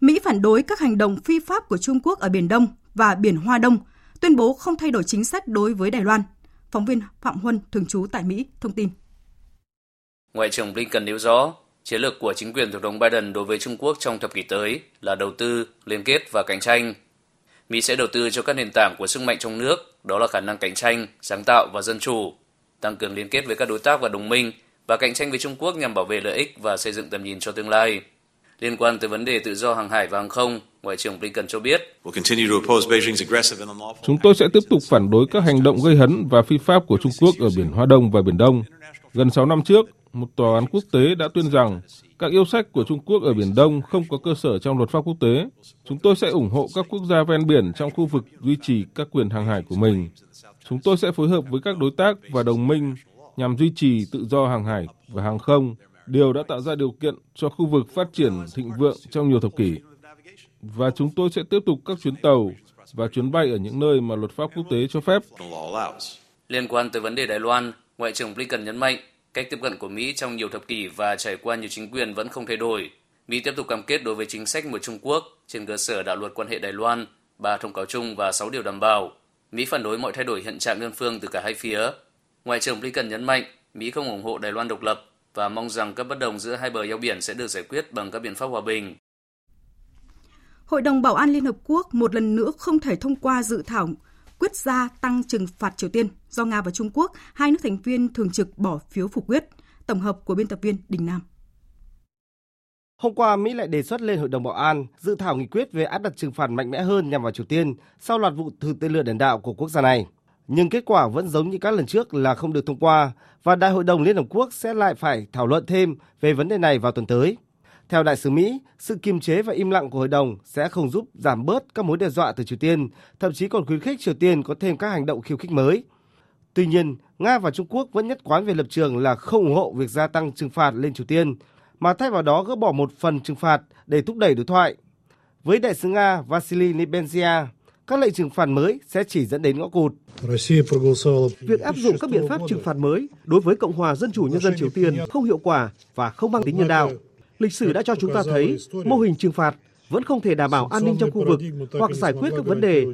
Mỹ phản đối các hành động phi pháp của Trung Quốc ở Biển Đông và Biển Hoa Đông, tuyên bố không thay đổi chính sách đối với Đài Loan. Phóng viên Phạm Huân, thường trú tại Mỹ, thông tin. Ngoại trưởng Blinken nêu rõ, chiến lược của chính quyền Tổng thống Biden đối với Trung Quốc trong thập kỷ tới là đầu tư, liên kết và cạnh tranh. Mỹ sẽ đầu tư cho các nền tảng của sức mạnh trong nước, đó là khả năng cạnh tranh, sáng tạo và dân chủ, tăng cường liên kết với các đối tác và đồng minh và cạnh tranh với Trung Quốc nhằm bảo vệ lợi ích và xây dựng tầm nhìn cho tương lai. Liên quan tới vấn đề tự do hàng hải và hàng không, Ngoại trưởng Blinken cho biết, chúng tôi sẽ tiếp tục phản đối các hành động gây hấn và phi pháp của Trung Quốc ở Biển Hoa Đông và Biển Đông. Gần sáu năm trước, một tòa án quốc tế đã tuyên rằng các yêu sách của Trung Quốc ở Biển Đông không có cơ sở trong luật pháp quốc tế. Chúng tôi sẽ ủng hộ các quốc gia ven biển trong khu vực duy trì các quyền hàng hải của mình. Chúng tôi sẽ phối hợp với các đối tác và đồng minh nhằm duy trì tự do hàng hải và hàng không, điều đã tạo ra điều kiện cho khu vực phát triển thịnh vượng trong nhiều thập kỷ. Và chúng tôi sẽ tiếp tục các chuyến tàu và chuyến bay ở những nơi mà luật pháp quốc tế cho phép. Liên quan tới vấn đề Đài Loan, Ngoại trưởng Blinken nhấn mạnh, cách tiếp cận của Mỹ trong nhiều thập kỷ và trải qua nhiều chính quyền vẫn không thay đổi. Mỹ tiếp tục cam kết đối với chính sách một Trung Quốc trên cơ sở đạo luật quan hệ Đài Loan, ba thông cáo chung và sáu điều đảm bảo. Mỹ phản đối mọi thay đổi hiện trạng đơn phương từ cả hai phía. Ngoại trưởng Blinken nhấn mạnh, Mỹ không ủng hộ Đài Loan độc lập và mong rằng các bất đồng giữa hai bờ eo biển sẽ được giải quyết bằng các biện pháp hòa bình. Hội đồng Bảo an Liên Hợp Quốc một lần nữa không thể thông qua dự thảo quyết ra tăng trừng phạt Triều Tiên do Nga và Trung Quốc, hai nước thành viên thường trực bỏ phiếu phủ quyết. Tổng hợp của biên tập viên Đình Nam. Hôm qua, Mỹ lại đề xuất lên Hội đồng Bảo an dự thảo nghị quyết về áp đặt trừng phạt mạnh mẽ hơn nhằm vào Triều Tiên sau loạt vụ thử tên lửa đạn đạo của quốc gia này. Nhưng kết quả vẫn giống như các lần trước là không được thông qua và Đại hội đồng Liên Hợp Quốc sẽ lại phải thảo luận thêm về vấn đề này vào tuần tới. Theo đại sứ Mỹ, sự kiềm chế và im lặng của Hội đồng sẽ không giúp giảm bớt các mối đe dọa từ Triều Tiên, thậm chí còn khuyến khích Triều Tiên có thêm các hành động khiêu khích mới. Tuy nhiên, Nga và Trung Quốc vẫn nhất quán về lập trường là không ủng hộ việc gia tăng trừng phạt lên Triều Tiên, mà thay vào đó gỡ bỏ một phần trừng phạt để thúc đẩy đối thoại. Với đại sứ Nga Vasily Nebenzia, các lệnh trừng phạt mới sẽ chỉ dẫn đến ngõ cụt. Việc áp dụng các biện pháp trừng phạt mới đối với Cộng hòa Dân chủ Nhân dân Triều Tiên không hiệu quả và không mang tính nhân đạo. Lịch sử đã cho chúng ta thấy mô hình trừng phạt vẫn không thể đảm bảo an ninh trong khu vực hoặc giải quyết các vấn đề.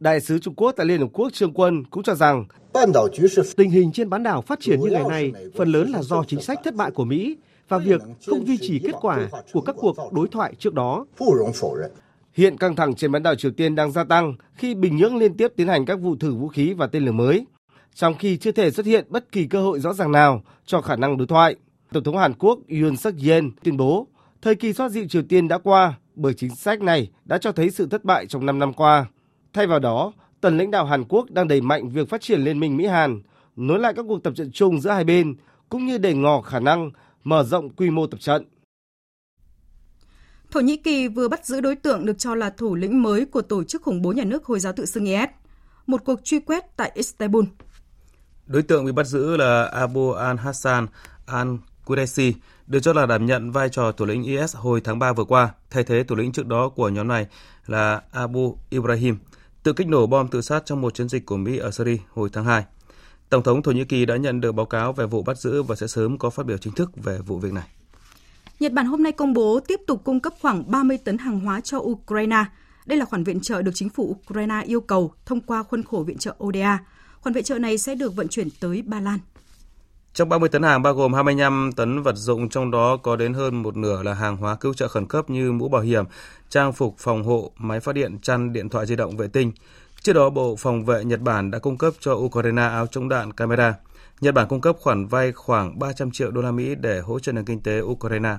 Đại sứ Trung Quốc tại Liên Hợp Quốc Trương Quân cũng cho rằng tình hình trên bán đảo phát triển như ngày nay phần lớn là do chính sách thất bại của Mỹ và việc không duy trì kết quả của các cuộc đối thoại trước đó. Hiện căng thẳng trên bán đảo Triều Tiên đang gia tăng khi Bình Nhưỡng liên tiếp tiến hành các vụ thử vũ khí và tên lửa mới, trong khi chưa thể xuất hiện bất kỳ cơ hội rõ ràng nào cho khả năng đối thoại. Tổng thống Hàn Quốc Yoon Suk-yeol tuyên bố thời kỳ xoa dịu Triều Tiên đã qua bởi chính sách này đã cho thấy sự thất bại trong năm năm qua. Thay vào đó, tần lãnh đạo Hàn Quốc đang đẩy mạnh việc phát triển liên minh Mỹ-Hàn, nối lại các cuộc tập trận chung giữa hai bên, cũng như để ngỏ khả năng mở rộng quy mô tập trận. Thổ Nhĩ Kỳ vừa bắt giữ đối tượng được cho là thủ lĩnh mới của tổ chức khủng bố nhà nước Hồi giáo tự xưng I S, một cuộc truy quét tại Istanbul. Đối tượng bị bắt giữ là Abu al-Hassan al-Qureshi, được cho là đảm nhận vai trò thủ lĩnh I S hồi tháng ba vừa qua, thay thế thủ lĩnh trước đó của nhóm này là Abu Ibrahim, tự kích nổ bom tự sát trong một chiến dịch của Mỹ ở Syria hồi tháng hai. Tổng thống Thổ Nhĩ Kỳ đã nhận được báo cáo về vụ bắt giữ và sẽ sớm có phát biểu chính thức về vụ việc này. Nhật Bản hôm nay công bố tiếp tục cung cấp khoảng ba mươi tấn hàng hóa cho Ukraine. Đây là khoản viện trợ được chính phủ Ukraine yêu cầu thông qua khuôn khổ viện trợ O D A. Khoản viện trợ này sẽ được vận chuyển tới Ba Lan. Trong ba mươi tấn hàng bao gồm hai mươi lăm tấn vật dụng, trong đó có đến hơn một nửa là hàng hóa cứu trợ khẩn cấp như mũ bảo hiểm, trang phục phòng hộ, máy phát điện, chăn, điện thoại di động, vệ tinh. Trước đó, Bộ Phòng vệ Nhật Bản đã cung cấp cho Ukraine áo chống đạn camera. Nhật Bản cung cấp khoản vay khoảng ba trăm triệu đô la Mỹ để hỗ trợ nền kinh tế Ukraine.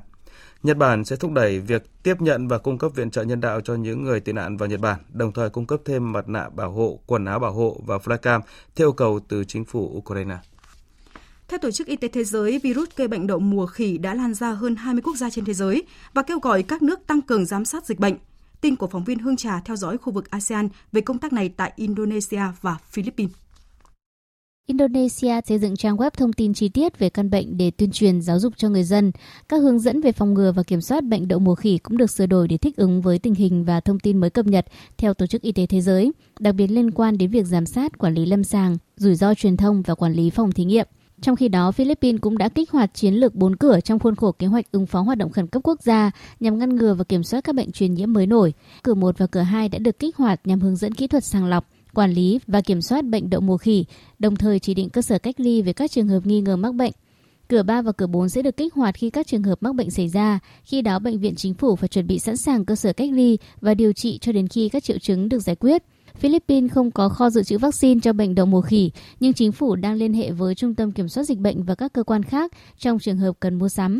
Nhật Bản sẽ thúc đẩy việc tiếp nhận và cung cấp viện trợ nhân đạo cho những người tị nạn vào Nhật Bản, đồng thời cung cấp thêm mặt nạ bảo hộ, quần áo bảo hộ và flycam theo yêu cầu từ chính phủ Ukraine. Theo Tổ chức Y tế Thế giới, virus gây bệnh đậu mùa khỉ đã lan ra hơn hai mươi quốc gia trên thế giới và kêu gọi các nước tăng cường giám sát dịch bệnh. Tin của phóng viên Hương Trà theo dõi khu vực a sê an về công tác này tại Indonesia và Philippines. Indonesia xây dựng trang web thông tin chi tiết về căn bệnh để tuyên truyền giáo dục cho người dân. Các hướng dẫn về phòng ngừa và kiểm soát bệnh đậu mùa khỉ cũng được sửa đổi để thích ứng với tình hình và thông tin mới cập nhật theo Tổ chức Y tế Thế giới, đặc biệt liên quan đến việc giám sát, quản lý lâm sàng, rủi ro truyền thông và quản lý phòng thí nghiệm. Trong khi đó, Philippines cũng đã kích hoạt chiến lược bốn cửa trong khuôn khổ kế hoạch ứng phó hoạt động khẩn cấp quốc gia nhằm ngăn ngừa và kiểm soát các bệnh truyền nhiễm mới nổi. Cửa một và cửa hai đã được kích hoạt nhằm hướng dẫn kỹ thuật sàng lọc, quản lý và kiểm soát bệnh đậu mùa khỉ, đồng thời chỉ định cơ sở cách ly về các trường hợp nghi ngờ mắc bệnh. Cửa ba và cửa bốn sẽ được kích hoạt khi các trường hợp mắc bệnh xảy ra. Khi đó, bệnh viện chính phủ phải chuẩn bị sẵn sàng cơ sở cách ly và điều trị cho đến khi các triệu chứng được giải quyết. Philippines không có kho dự trữ vaccine cho bệnh đậu mùa khỉ, nhưng chính phủ đang liên hệ với Trung tâm Kiểm soát Dịch bệnh và các cơ quan khác trong trường hợp cần mua sắm.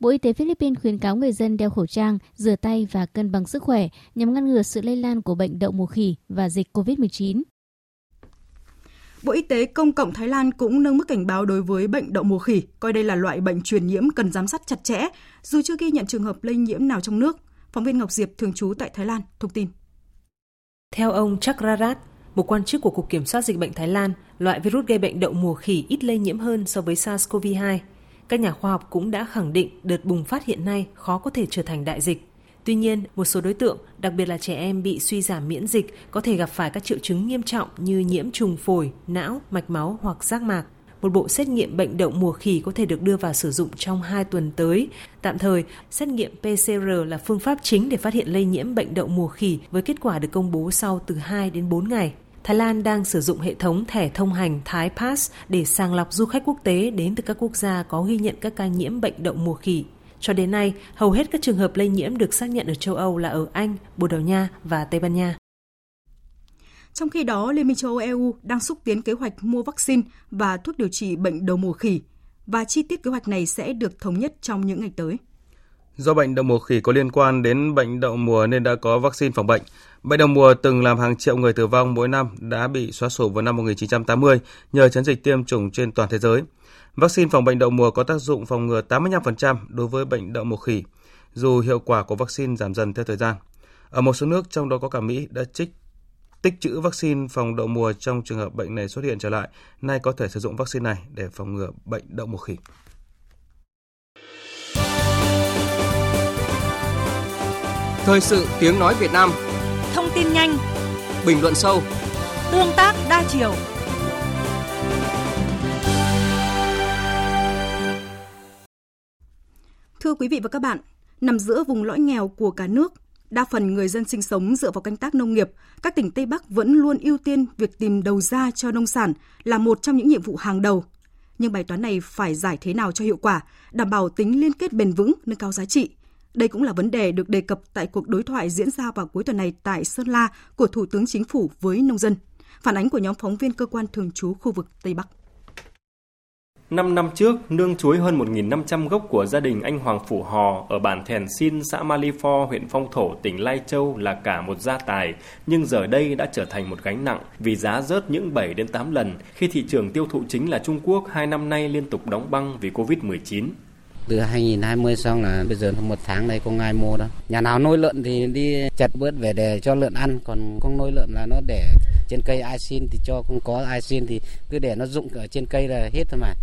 Bộ Y tế Philippines khuyến cáo người dân đeo khẩu trang, rửa tay và cân bằng sức khỏe nhằm ngăn ngừa sự lây lan của bệnh đậu mùa khỉ và dịch covid mười chín. Bộ Y tế Công cộng Thái Lan cũng nâng mức cảnh báo đối với bệnh đậu mùa khỉ, coi đây là loại bệnh truyền nhiễm cần giám sát chặt chẽ, dù chưa ghi nhận trường hợp lây nhiễm nào trong nước. Phóng viên Ngọc Diệp thường trú tại Thái Lan thông tin. Theo ông Chakrarat, một quan chức của Cục Kiểm soát Dịch bệnh Thái Lan, loại virus gây bệnh đậu mùa khỉ ít lây nhiễm hơn so với SARS-xê o vê hai. Các nhà khoa học cũng đã khẳng định đợt bùng phát hiện nay khó có thể trở thành đại dịch. Tuy nhiên, một số đối tượng, đặc biệt là trẻ em bị suy giảm miễn dịch, có thể gặp phải các triệu chứng nghiêm trọng như nhiễm trùng phổi, não, mạch máu hoặc giác mạc. Một bộ xét nghiệm bệnh đậu mùa khỉ có thể được đưa vào sử dụng trong hai tuần tới. Tạm thời, xét nghiệm pê xê rờ là phương pháp chính để phát hiện lây nhiễm bệnh đậu mùa khỉ với kết quả được công bố sau từ hai đến bốn ngày. Thái Lan đang sử dụng hệ thống thẻ thông hành Thái Pass để sàng lọc du khách quốc tế đến từ các quốc gia có ghi nhận các ca nhiễm bệnh đậu mùa khỉ. Cho đến nay, hầu hết các trường hợp lây nhiễm được xác nhận ở châu Âu là ở Anh, Bồ Đào Nha và Tây Ban Nha. Trong khi đó, Liên minh châu Âu e u đang xúc tiến kế hoạch mua vaccine và thuốc điều trị bệnh đầu mùa khỉ, và chi tiết kế hoạch này sẽ được thống nhất trong những ngày tới. Do bệnh đậu mùa khỉ có liên quan đến bệnh đậu mùa nên đã có vaccine phòng bệnh. Bệnh đậu mùa từng làm hàng triệu người tử vong mỗi năm đã bị xóa sổ vào năm một chín tám mươi nhờ chiến dịch tiêm chủng trên toàn thế giới. Vaccine phòng bệnh đậu mùa có tác dụng phòng ngừa tám mươi lăm phần trăm đối với bệnh đậu mùa khỉ, dù hiệu quả của vaccine giảm dần theo thời gian. Ở một số nước, trong đó có cả Mỹ, đã trích tích trữ vaccine phòng đậu mùa trong trường hợp bệnh này xuất hiện trở lại, nay có thể sử dụng vaccine này để phòng ngừa bệnh đậu mùa khỉ. Thời sự tiếng nói Việt Nam. Thông tin nhanh, bình luận sâu, tương tác đa chiều. Thưa quý vị và các bạn, nằm giữa vùng lõi nghèo của cả nước, đa phần người dân sinh sống dựa vào canh tác nông nghiệp, các tỉnh Tây Bắc vẫn luôn ưu tiên việc tìm đầu ra cho nông sản là một trong những nhiệm vụ hàng đầu. Nhưng bài toán này phải giải thế nào cho hiệu quả, đảm bảo tính liên kết bền vững, nâng cao giá trị. Đây cũng là vấn đề được đề cập tại cuộc đối thoại diễn ra vào cuối tuần này tại Sơn La của Thủ tướng Chính phủ với nông dân. Phản ánh của nhóm phóng viên cơ quan thường trú khu vực Tây Bắc. Năm năm trước, nương chuối hơn một nghìn năm trăm gốc của gia đình anh Hoàng Phủ Hò ở bản Thèn Xin, xã Malifor, huyện Phong Thổ, tỉnh Lai Châu là cả một gia tài, nhưng giờ đây đã trở thành một gánh nặng vì giá rớt những bảy đến tám lần khi thị trường tiêu thụ chính là Trung Quốc hai năm nay liên tục đóng băng vì covid mười chín. Từ hai nghìn không trăm hai mươi xong là bây giờ một tháng này không ai mua đâu. Nhà nào nuôi lợn thì đi chặt bớt về để cho lợn ăn, còn con nuôi lợn là nó để trên cây, ai xin thì cho, không có ai xin thì cứ để nó rụng ở trên cây là hết thôi mà.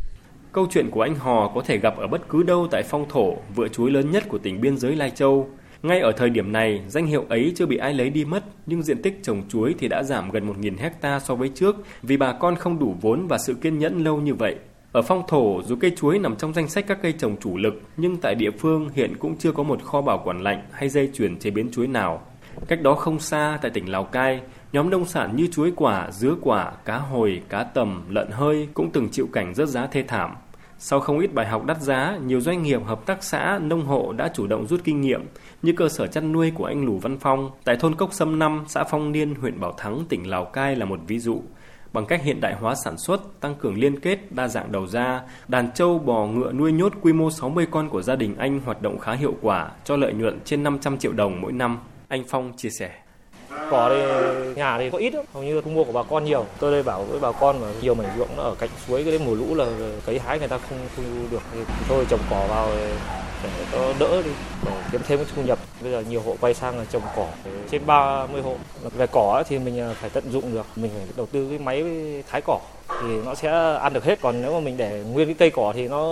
Câu chuyện của anh Hò có thể gặp ở bất cứ đâu tại Phong Thổ, vựa chuối lớn nhất của tỉnh biên giới Lai Châu. Ngay ở thời điểm này, danh hiệu ấy chưa bị ai lấy đi mất, nhưng diện tích trồng chuối thì đã giảm gần một nghìn hectare so với trước vì bà con không đủ vốn và sự kiên nhẫn lâu như vậy. Ở Phong Thổ, dù cây chuối nằm trong danh sách các cây trồng chủ lực, nhưng tại địa phương hiện cũng chưa có một kho bảo quản lạnh hay dây chuyền chế biến chuối nào. Cách đó không xa, tại tỉnh Lào Cai, nhóm nông sản như chuối quả, dứa quả, cá hồi, cá tầm, lợn hơi cũng từng chịu cảnh rớt giá thê thảm. Sau không ít bài học đắt giá, nhiều doanh nghiệp, hợp tác xã, nông hộ đã chủ động rút kinh nghiệm, như cơ sở chăn nuôi của anh Lù Văn Phong tại thôn Cốc Sâm năm, xã Phong Niên, huyện Bảo Thắng, tỉnh Lào Cai là một ví dụ. Bằng cách hiện đại hóa sản xuất, tăng cường liên kết, đa dạng đầu ra, đàn trâu, bò, ngựa nuôi nhốt quy mô sáu mươi con của gia đình anh hoạt động khá hiệu quả, cho lợi nhuận trên năm trăm triệu đồng mỗi năm. Anh Phong chia sẻ. Cỏ đây, nhà thì có ít, hầu như thu mua của bà con nhiều. Tôi đây bảo với bà con mà nhiều mảnh ruộng ở cạnh suối, cái đến mùa lũ là cấy hái người ta không thu được. Thì tôi trồng cỏ vào để nó đỡ đi, để kiếm thêm cái thu nhập. Bây giờ nhiều hộ quay sang trồng cỏ, trên ba mươi hộ. Về cỏ thì mình phải tận dụng được, mình phải đầu tư cái máy thái cỏ thì nó sẽ ăn được hết. Còn nếu mà mình để nguyên cái cây cỏ thì nó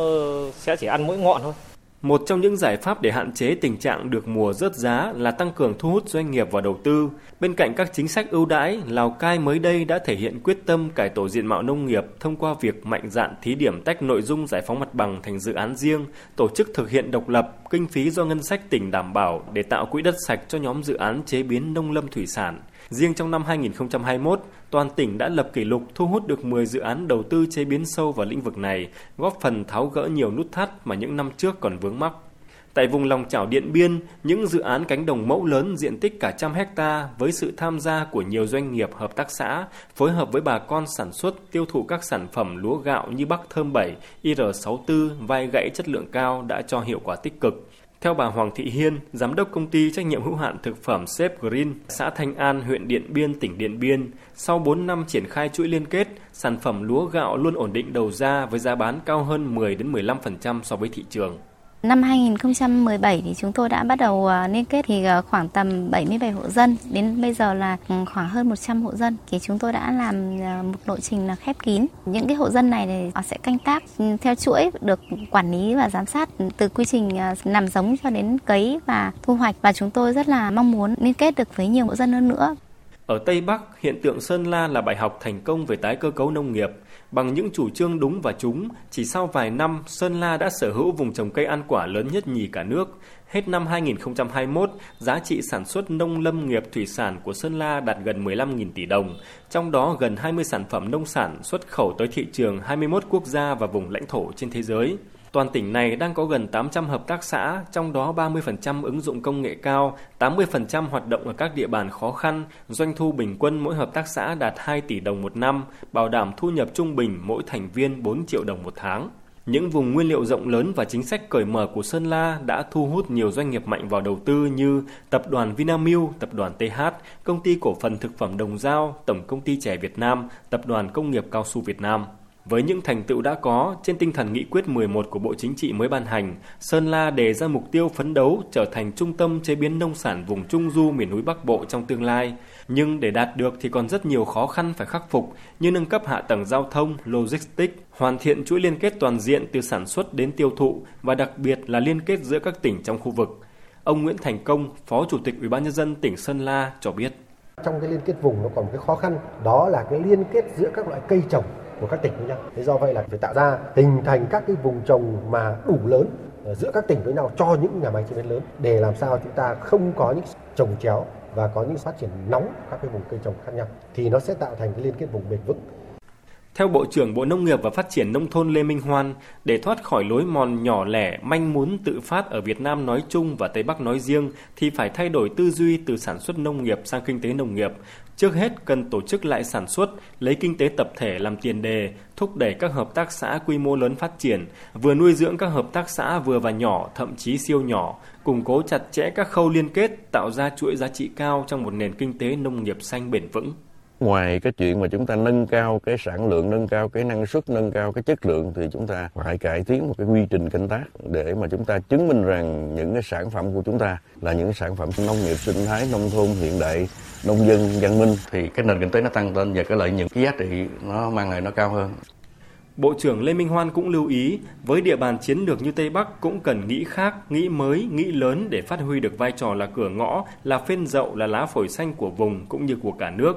sẽ chỉ ăn mỗi ngọn thôi. Một trong những giải pháp để hạn chế tình trạng được mùa rớt giá là tăng cường thu hút doanh nghiệp vào đầu tư. Bên cạnh các chính sách ưu đãi, Lào Cai mới đây đã thể hiện quyết tâm cải tổ diện mạo nông nghiệp thông qua việc mạnh dạn thí điểm tách nội dung giải phóng mặt bằng thành dự án riêng, tổ chức thực hiện độc lập, kinh phí do ngân sách tỉnh đảm bảo để tạo quỹ đất sạch cho nhóm dự án chế biến nông lâm thủy sản. Riêng trong năm hai nghìn không trăm hai mươi mốt, toàn tỉnh đã lập kỷ lục thu hút được mười dự án đầu tư chế biến sâu vào lĩnh vực này, góp phần tháo gỡ nhiều nút thắt mà những năm trước còn vướng mắc. Tại vùng lòng chảo Điện Biên, những dự án cánh đồng mẫu lớn diện tích cả trăm hectare với sự tham gia của nhiều doanh nghiệp, hợp tác xã, phối hợp với bà con sản xuất, tiêu thụ các sản phẩm lúa gạo như Bắc Thơm bảy, I R sáu mươi tư, vai gãy chất lượng cao đã cho hiệu quả tích cực. Theo bà Hoàng Thị Hiên, giám đốc công ty trách nhiệm hữu hạn thực phẩm Sep Green, xã Thanh An, huyện Điện Biên, tỉnh Điện Biên, sau bốn năm triển khai chuỗi liên kết, sản phẩm lúa gạo luôn ổn định đầu ra với giá bán cao hơn mười đến mười lăm phần trăm so với thị trường. Năm hai nghìn không trăm mười bảy thì chúng tôi đã bắt đầu liên kết thì khoảng tầm bảy mươi bảy hộ dân, đến bây giờ là khoảng hơn một trăm hộ dân. Thì chúng tôi đã làm một lộ trình là khép kín. Những cái hộ dân này thì họ sẽ canh tác theo chuỗi, được quản lý và giám sát từ quy trình làm giống cho đến cấy và thu hoạch, và chúng tôi rất là mong muốn liên kết được với nhiều hộ dân hơn nữa. Ở Tây Bắc, hiện tượng Sơn La là bài học thành công về tái cơ cấu nông nghiệp. Bằng những chủ trương đúng và trúng, chỉ sau vài năm, Sơn La đã sở hữu vùng trồng cây ăn quả lớn nhất nhì cả nước. Hết năm hai nghìn không trăm hai mươi mốt, giá trị sản xuất nông lâm nghiệp thủy sản của Sơn La đạt gần mười lăm nghìn tỷ đồng, trong đó gần hai mươi sản phẩm nông sản xuất khẩu tới thị trường hai mươi mốt quốc gia và vùng lãnh thổ trên thế giới. Toàn tỉnh này đang có gần tám trăm hợp tác xã, trong đó ba mươi phần trăm ứng dụng công nghệ cao, tám mươi phần trăm hoạt động ở các địa bàn khó khăn, doanh thu bình quân mỗi hợp tác xã đạt hai tỷ đồng một năm, bảo đảm thu nhập trung bình mỗi thành viên bốn triệu đồng một tháng. Những vùng nguyên liệu rộng lớn và chính sách cởi mở của Sơn La đã thu hút nhiều doanh nghiệp mạnh vào đầu tư như Tập đoàn Vinamilk, Tập đoàn tê hát, Công ty Cổ phần Thực phẩm Đồng Dao, Tổng Công ty Chè Việt Nam, Tập đoàn Công nghiệp Cao su Việt Nam. Với những thành tựu đã có, trên tinh thần nghị quyết mười một của Bộ Chính trị mới ban hành, Sơn La đề ra mục tiêu phấn đấu trở thành trung tâm chế biến nông sản vùng Trung Du miền núi Bắc Bộ trong tương lai. Nhưng để đạt được thì còn rất nhiều khó khăn phải khắc phục như nâng cấp hạ tầng giao thông, logistics, hoàn thiện chuỗi liên kết toàn diện từ sản xuất đến tiêu thụ và đặc biệt là liên kết giữa các tỉnh trong khu vực. Ông Nguyễn Thành Công, Phó Chủ tịch Ủy ban nhân dân tỉnh Sơn La cho biết. Trong cái liên kết vùng nó còn một cái khó khăn, đó là cái liên kết giữa các loại cây trồng của các tỉnh với nhau. Thế do vậy là phải tạo ra hình thành các cái vùng trồng mà đủ lớn giữa các tỉnh với nhau cho những nhà máy chế biến lớn để làm sao chúng ta không có những trồng chéo và có những phát triển nóng các cái vùng cây trồng khác nhau thì nó sẽ tạo thành cái liên kết vùng bền vững. Theo Bộ trưởng Bộ Nông nghiệp và Phát triển Nông thôn Lê Minh Hoan, để thoát khỏi lối mòn nhỏ lẻ, manh mún tự phát ở Việt Nam nói chung và Tây Bắc nói riêng thì phải thay đổi tư duy từ sản xuất nông nghiệp sang kinh tế nông nghiệp. Trước hết cần tổ chức lại sản xuất, lấy kinh tế tập thể làm tiền đề, thúc đẩy các hợp tác xã quy mô lớn phát triển, vừa nuôi dưỡng các hợp tác xã vừa và nhỏ, thậm chí siêu nhỏ, củng cố chặt chẽ các khâu liên kết, tạo ra chuỗi giá trị cao trong một nền kinh tế nông nghiệp xanh bền vững. Ngoài cái chuyện mà chúng ta nâng cao cái sản lượng, nâng cao cái năng suất, nâng cao cái chất lượng thì chúng ta phải cải tiến một cái quy trình canh tác để mà chúng ta chứng minh rằng những cái sản phẩm của chúng ta là những sản phẩm nông nghiệp sinh thái, nông thôn hiện đại, nông dân văn minh thì cái nền kinh tế nó tăng lên và cái lợi nhuận, cái giá trị nó mang lại nó cao hơn. Bộ trưởng Lê Minh Hoan cũng lưu ý, với địa bàn chiến lược như Tây Bắc cũng cần nghĩ khác, nghĩ mới, nghĩ lớn để phát huy được vai trò là cửa ngõ, là phên dậu, là lá phổi xanh của vùng cũng như của cả nước.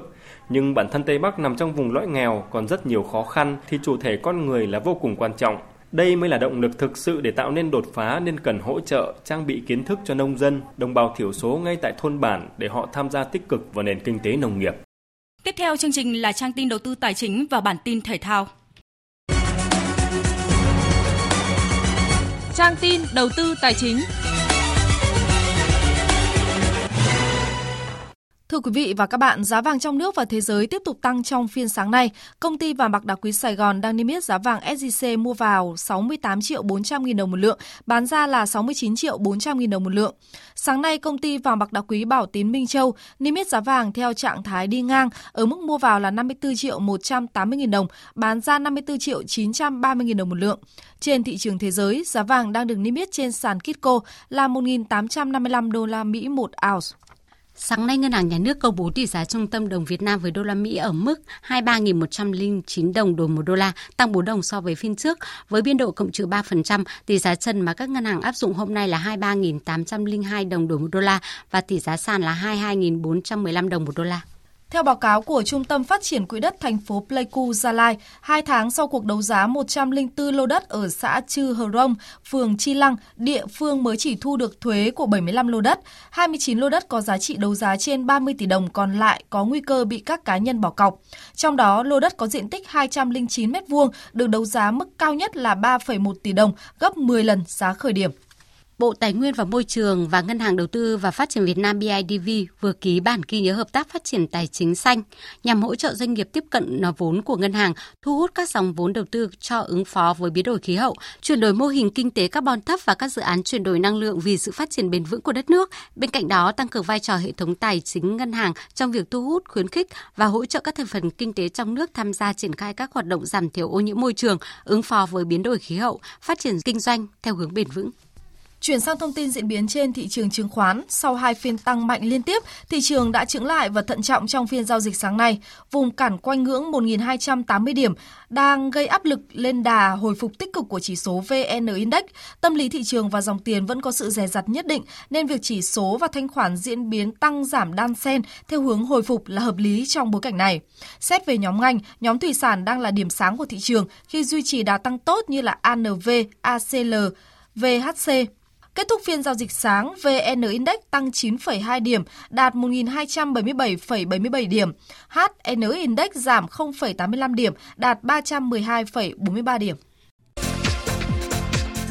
Nhưng bản thân Tây Bắc nằm trong vùng lõi nghèo, còn rất nhiều khó khăn thì chủ thể con người là vô cùng quan trọng. Đây mới là động lực thực sự để tạo nên đột phá nên cần hỗ trợ, trang bị kiến thức cho nông dân, đồng bào thiểu số ngay tại thôn bản để họ tham gia tích cực vào nền kinh tế nông nghiệp. Tiếp theo chương trình là trang tin đầu tư tài chính và bản tin thể thao. Trang tin đầu tư tài chính. Thưa quý vị và các bạn, giá vàng trong nước và thế giới tiếp tục tăng trong phiên sáng nay. Công ty vàng bạc đá quý Sài Gòn đang niêm yết giá vàng ét gi xê mua vào sáu mươi tám triệu bốn trăm nghìn đồng một lượng, bán ra là sáu mươi chín triệu bốn trăm nghìn đồng một lượng. Sáng nay, công ty vàng bạc đá quý Bảo Tín Minh Châu niêm yết giá vàng theo trạng thái đi ngang ở mức mua vào là năm mươi tư triệu một trăm tám mươi nghìn đồng, bán ra năm mươi tư triệu chín trăm ba mươi nghìn đồng một lượng. Trên thị trường thế giới, giá vàng đang được niêm yết trên sàn Kitco là một nghìn tám trăm năm mươi lăm đô la Mỹ một ounce. Sáng nay, Ngân hàng Nhà nước công bố tỷ giá trung tâm đồng Việt Nam với đô la Mỹ ở mức hai mươi ba nghìn một trăm lẻ chín đồng đổi một đô la, tăng bốn đồng so với phiên trước, với biên độ cộng trừ ba phần trăm. Tỷ giá trần mà các ngân hàng áp dụng hôm nay là hai mươi ba nghìn tám trăm lẻ hai đồng đổi một đô la và tỷ giá sàn là hai mươi hai nghìn bốn trăm mười lăm đồng một đô la. Theo báo cáo của Trung tâm Phát triển Quỹ đất thành phố Pleiku, Gia Lai, hai tháng sau cuộc đấu giá một trăm lẻ bốn lô đất ở xã Chư Hờ Rông, phường Chi Lăng, địa phương mới chỉ thu được thuế của bảy mươi lăm lô đất. hai mươi chín lô đất có giá trị đấu giá trên ba mươi tỷ đồng còn lại có nguy cơ bị các cá nhân bỏ cọc. Trong đó, lô đất có diện tích hai trăm lẻ chín mét vuông được đấu giá mức cao nhất là ba phẩy một tỷ đồng, gấp mười lần giá khởi điểm. Bộ Tài nguyên và Môi trường và Ngân hàng Đầu tư và Phát triển Việt Nam bê i đê vê vừa ký bản ghi nhớ hợp tác phát triển tài chính xanh nhằm hỗ trợ doanh nghiệp tiếp cận vốn của ngân hàng, thu hút các dòng vốn đầu tư cho ứng phó với biến đổi khí hậu, chuyển đổi mô hình kinh tế carbon thấp và các dự án chuyển đổi năng lượng vì sự phát triển bền vững của đất nước. Bên cạnh đó, tăng cường vai trò hệ thống tài chính ngân hàng trong việc thu hút, khuyến khích và hỗ trợ các thành phần kinh tế trong nước tham gia triển khai các hoạt động giảm thiểu ô nhiễm môi trường, ứng phó với biến đổi khí hậu, phát triển kinh doanh theo hướng bền vững. Chuyển sang thông tin diễn biến trên thị trường chứng khoán, sau hai phiên tăng mạnh liên tiếp, thị trường đã chững lại và thận trọng trong phiên giao dịch sáng nay. Vùng cản quanh ngưỡng một nghìn hai trăm tám mươi điểm đang gây áp lực lên đà hồi phục tích cực của chỉ số vê en Index. Tâm lý thị trường và dòng tiền vẫn có sự dè dặt nhất định, nên việc chỉ số và thanh khoản diễn biến tăng giảm đan xen theo hướng hồi phục là hợp lý trong bối cảnh này. Xét về nhóm ngành, nhóm thủy sản đang là điểm sáng của thị trường khi duy trì đà tăng tốt như là a en vê, a xê lờ, vê hát xê. Kết thúc phiên giao dịch sáng, vê en Index tăng chín phẩy hai điểm, đạt một nghìn hai trăm bảy mươi bảy phẩy bảy mươi bảy điểm. hát en Index giảm không phẩy tám mươi lăm điểm, đạt ba trăm mười hai phẩy bốn mươi ba điểm.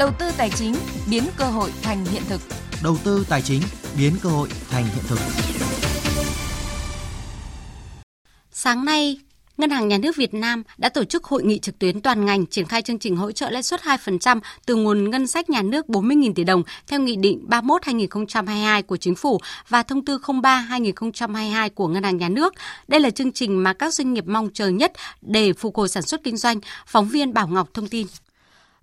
Đầu tư tài chính biến cơ hội thành hiện thực. Đầu tư tài chính biến cơ hội thành hiện thực. Sáng nay, Ngân hàng Nhà nước Việt Nam đã tổ chức hội nghị trực tuyến toàn ngành triển khai chương trình hỗ trợ lãi suất hai phần trăm từ nguồn ngân sách nhà nước bốn mươi nghìn tỷ đồng theo Nghị định ba mươi mốt trên hai nghìn không trăm hai mươi hai của Chính phủ và Thông tư không ba trên hai nghìn không trăm hai mươi hai của Ngân hàng Nhà nước. Đây là chương trình mà các doanh nghiệp mong chờ nhất để phục hồi sản xuất kinh doanh. Phóng viên Bảo Ngọc thông tin.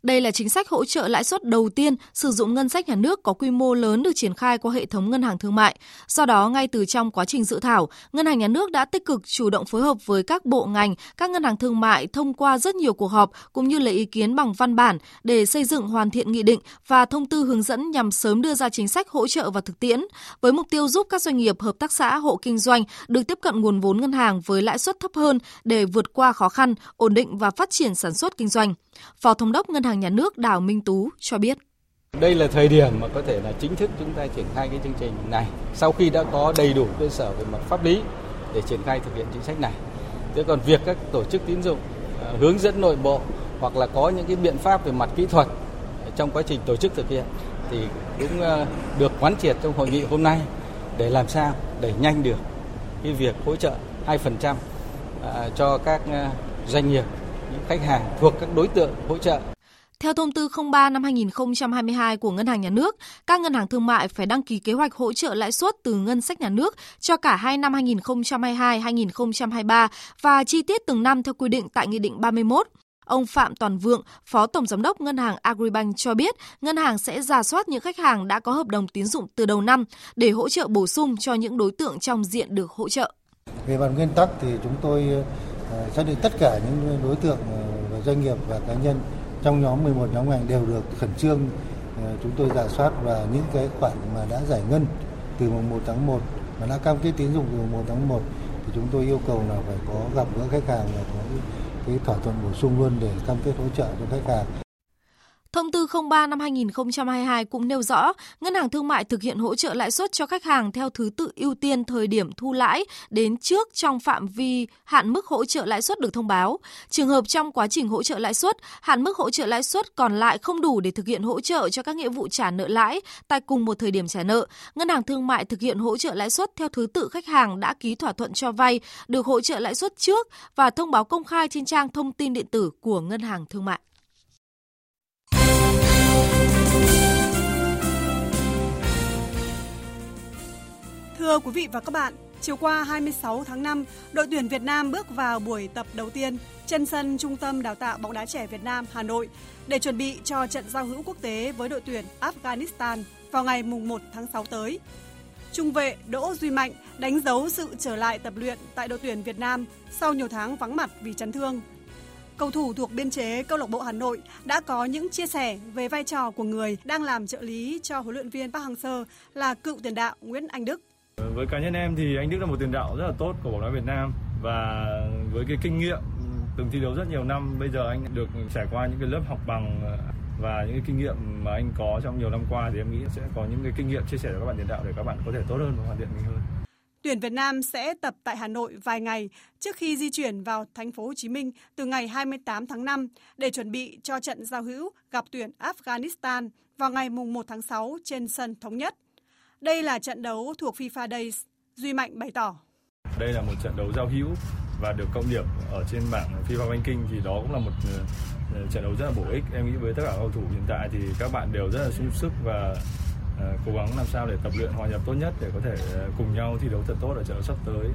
Đây là chính sách hỗ trợ lãi suất đầu tiên sử dụng ngân sách nhà nước có quy mô lớn được triển khai qua hệ thống ngân hàng thương mại. Do đó, ngay từ trong quá trình dự thảo, Ngân hàng Nhà nước đã tích cực chủ động phối hợp với các bộ ngành, các ngân hàng thương mại thông qua rất nhiều cuộc họp cũng như lấy ý kiến bằng văn bản để xây dựng hoàn thiện nghị định và thông tư hướng dẫn nhằm sớm đưa ra chính sách hỗ trợ vào thực tiễn, với mục tiêu giúp các doanh nghiệp, hợp tác xã, hộ kinh doanh được tiếp cận nguồn vốn ngân hàng với lãi suất thấp hơn để vượt qua khó khăn, ổn định và phát triển sản xuất kinh doanh. Phó Thống đốc Ngân hàng Nhà nước Đào Minh Tú cho biết. Đây là thời điểm mà có thể là chính thức chúng ta triển khai cái chương trình này sau khi đã có đầy đủ cơ sở về mặt pháp lý để triển khai thực hiện chính sách này. Thế còn việc các tổ chức tín dụng hướng dẫn nội bộ hoặc là có những cái biện pháp về mặt kỹ thuật trong quá trình tổ chức thực hiện thì cũng được quán triệt trong hội nghị hôm nay để làm sao đẩy nhanh được cái việc hỗ trợ hai phần trăm cho các doanh nghiệp, những khách hàng thuộc các đối tượng hỗ trợ. Theo thông tư không ba năm hai nghìn không trăm hai mươi hai của Ngân hàng Nhà nước, các ngân hàng thương mại phải đăng ký kế hoạch hỗ trợ lãi suất từ ngân sách nhà nước cho cả hai năm hai nghìn không trăm hai mươi hai - hai nghìn không trăm hai mươi ba và chi tiết từng năm theo quy định tại Nghị định ba mươi mốt. Ông Phạm Toàn Vượng, Phó Tổng Giám đốc Ngân hàng Agribank cho biết, ngân hàng sẽ rà soát những khách hàng đã có hợp đồng tín dụng từ đầu năm để hỗ trợ bổ sung cho những đối tượng trong diện được hỗ trợ. Về mặt nguyên tắc thì chúng tôi xác định tất cả những đối tượng và doanh nghiệp và cá nhân trong nhóm mười một nhóm ngành đều được khẩn trương chúng tôi rà soát, và những cái khoản mà đã giải ngân từ mùng một tháng một và đã cam kết tín dụng từ mùng một tháng một thì chúng tôi yêu cầu là phải có gặp gỡ khách hàng và có cái thỏa thuận bổ sung luôn để cam kết hỗ trợ cho khách hàng. Thông tư không ba năm hai nghìn không trăm hai mươi hai cũng nêu rõ, Ngân hàng Thương mại thực hiện hỗ trợ lãi suất cho khách hàng theo thứ tự ưu tiên thời điểm thu lãi đến trước trong phạm vi hạn mức hỗ trợ lãi suất được thông báo. Trường hợp trong quá trình hỗ trợ lãi suất, hạn mức hỗ trợ lãi suất còn lại không đủ để thực hiện hỗ trợ cho các nghĩa vụ trả nợ lãi tại cùng một thời điểm trả nợ, Ngân hàng Thương mại thực hiện hỗ trợ lãi suất theo thứ tự khách hàng đã ký thỏa thuận cho vay, được hỗ trợ lãi suất trước và thông báo công khai trên trang thông tin điện tử của Ngân hàng Thương mại. Thưa quý vị và các bạn, chiều qua hai mươi sáu tháng năm, đội tuyển Việt Nam bước vào buổi tập đầu tiên trên sân Trung tâm Đào tạo bóng đá trẻ Việt Nam Hà Nội để chuẩn bị cho trận giao hữu quốc tế với đội tuyển Afghanistan vào ngày mùng một tháng sáu tới. Trung vệ Đỗ Duy Mạnh đánh dấu sự trở lại tập luyện tại đội tuyển Việt Nam sau nhiều tháng vắng mặt vì chấn thương. Cầu thủ thuộc biên chế câu lạc bộ Hà Nội đã có những chia sẻ về vai trò của người đang làm trợ lý cho huấn luyện viên Park Hang-seo là cựu tiền đạo Nguyễn Anh Đức. Với cá nhân em thì anh Đức là một tiền đạo rất là tốt của bóng đá Việt Nam, và với cái kinh nghiệm từng thi đấu rất nhiều năm, bây giờ anh được trải qua những cái lớp học bằng và những cái kinh nghiệm mà anh có trong nhiều năm qua thì em nghĩ sẽ có những cái kinh nghiệm chia sẻ cho các bạn tiền đạo để các bạn có thể tốt hơn và hoàn thiện mình hơn. Tuyển Việt Nam sẽ tập tại Hà Nội vài ngày trước khi di chuyển vào thành phố Hồ Chí Minh từ ngày hai mươi tám tháng năm để chuẩn bị cho trận giao hữu gặp tuyển Afghanistan vào ngày mùng một tháng sáu trên sân Thống Nhất. Đây là trận đấu thuộc FIFA Days, Duy Mạnh bày tỏ. Đây là một trận đấu giao hữu và được cộng điểm ở trên bảng FIFA Ranking thì đó cũng là một trận đấu rất là bổ ích. Em nghĩ với tất cả cầu thủ hiện tại thì các bạn đều rất là sung sức và cố gắng làm sao để tập luyện hòa nhập tốt nhất để có thể cùng nhau thi đấu thật tốt ở trận đấu sắp tới.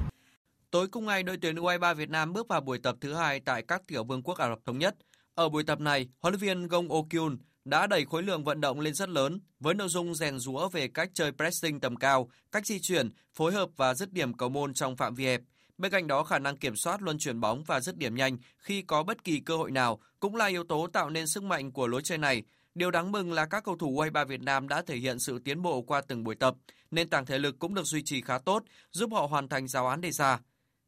Tối cùng ngày, đội tuyển u hai mươi ba Việt Nam bước vào buổi tập thứ hai tại các tiểu vương quốc Ả Rập Thống Nhất. Ở buổi tập này, huấn luyện viên Gong Okyun đã đẩy khối lượng vận động lên rất lớn với nội dung rèn rũa về cách chơi pressing tầm cao, cách di chuyển, phối hợp và dứt điểm cầu môn trong phạm vi hẹp. Bên cạnh đó, khả năng kiểm soát luân chuyển bóng và dứt điểm nhanh khi có bất kỳ cơ hội nào cũng là yếu tố tạo nên sức mạnh của lối chơi này. Điều đáng mừng là các cầu thủ u hai mươi ba Việt Nam đã thể hiện sự tiến bộ qua từng buổi tập, nền tảng thể lực cũng được duy trì khá tốt, giúp họ hoàn thành giáo án đề ra.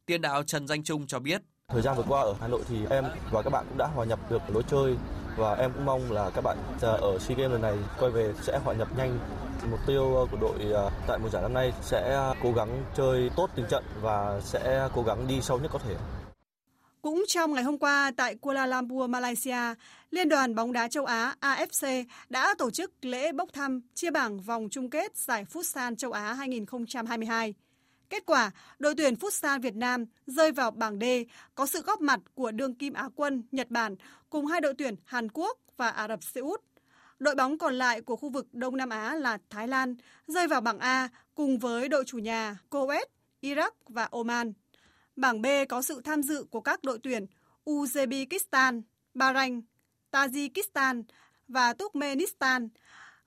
Tiền đạo Trần Danh Trung cho biết. Thời gian vừa qua ở Hà Nội thì em và các bạn cũng đã hòa nhập được lối chơi và em cũng mong là các bạn ở SEA Games lần này quay về sẽ hòa nhập nhanh. Mục tiêu của đội tại mùa giải năm nay sẽ cố gắng chơi tốt từng trận và sẽ cố gắng đi sâu nhất có thể. Cũng trong ngày hôm qua tại Kuala Lumpur, Malaysia, Liên đoàn bóng đá châu Á A F C đã tổ chức lễ bốc thăm chia bảng vòng chung kết giải Futsal châu Á hai không hai hai. Kết quả, đội tuyển Futsal Việt Nam rơi vào bảng D, có sự góp mặt của đương kim Á quân Nhật Bản cùng hai đội tuyển Hàn Quốc và Ả Rập Xê Út. Đội bóng còn lại của khu vực Đông Nam Á là Thái Lan, rơi vào bảng A cùng với đội chủ nhà Kuwait, Iraq và Oman. Bảng B có sự tham dự của các đội tuyển Uzbekistan, Bahrain, Tajikistan và Turkmenistan.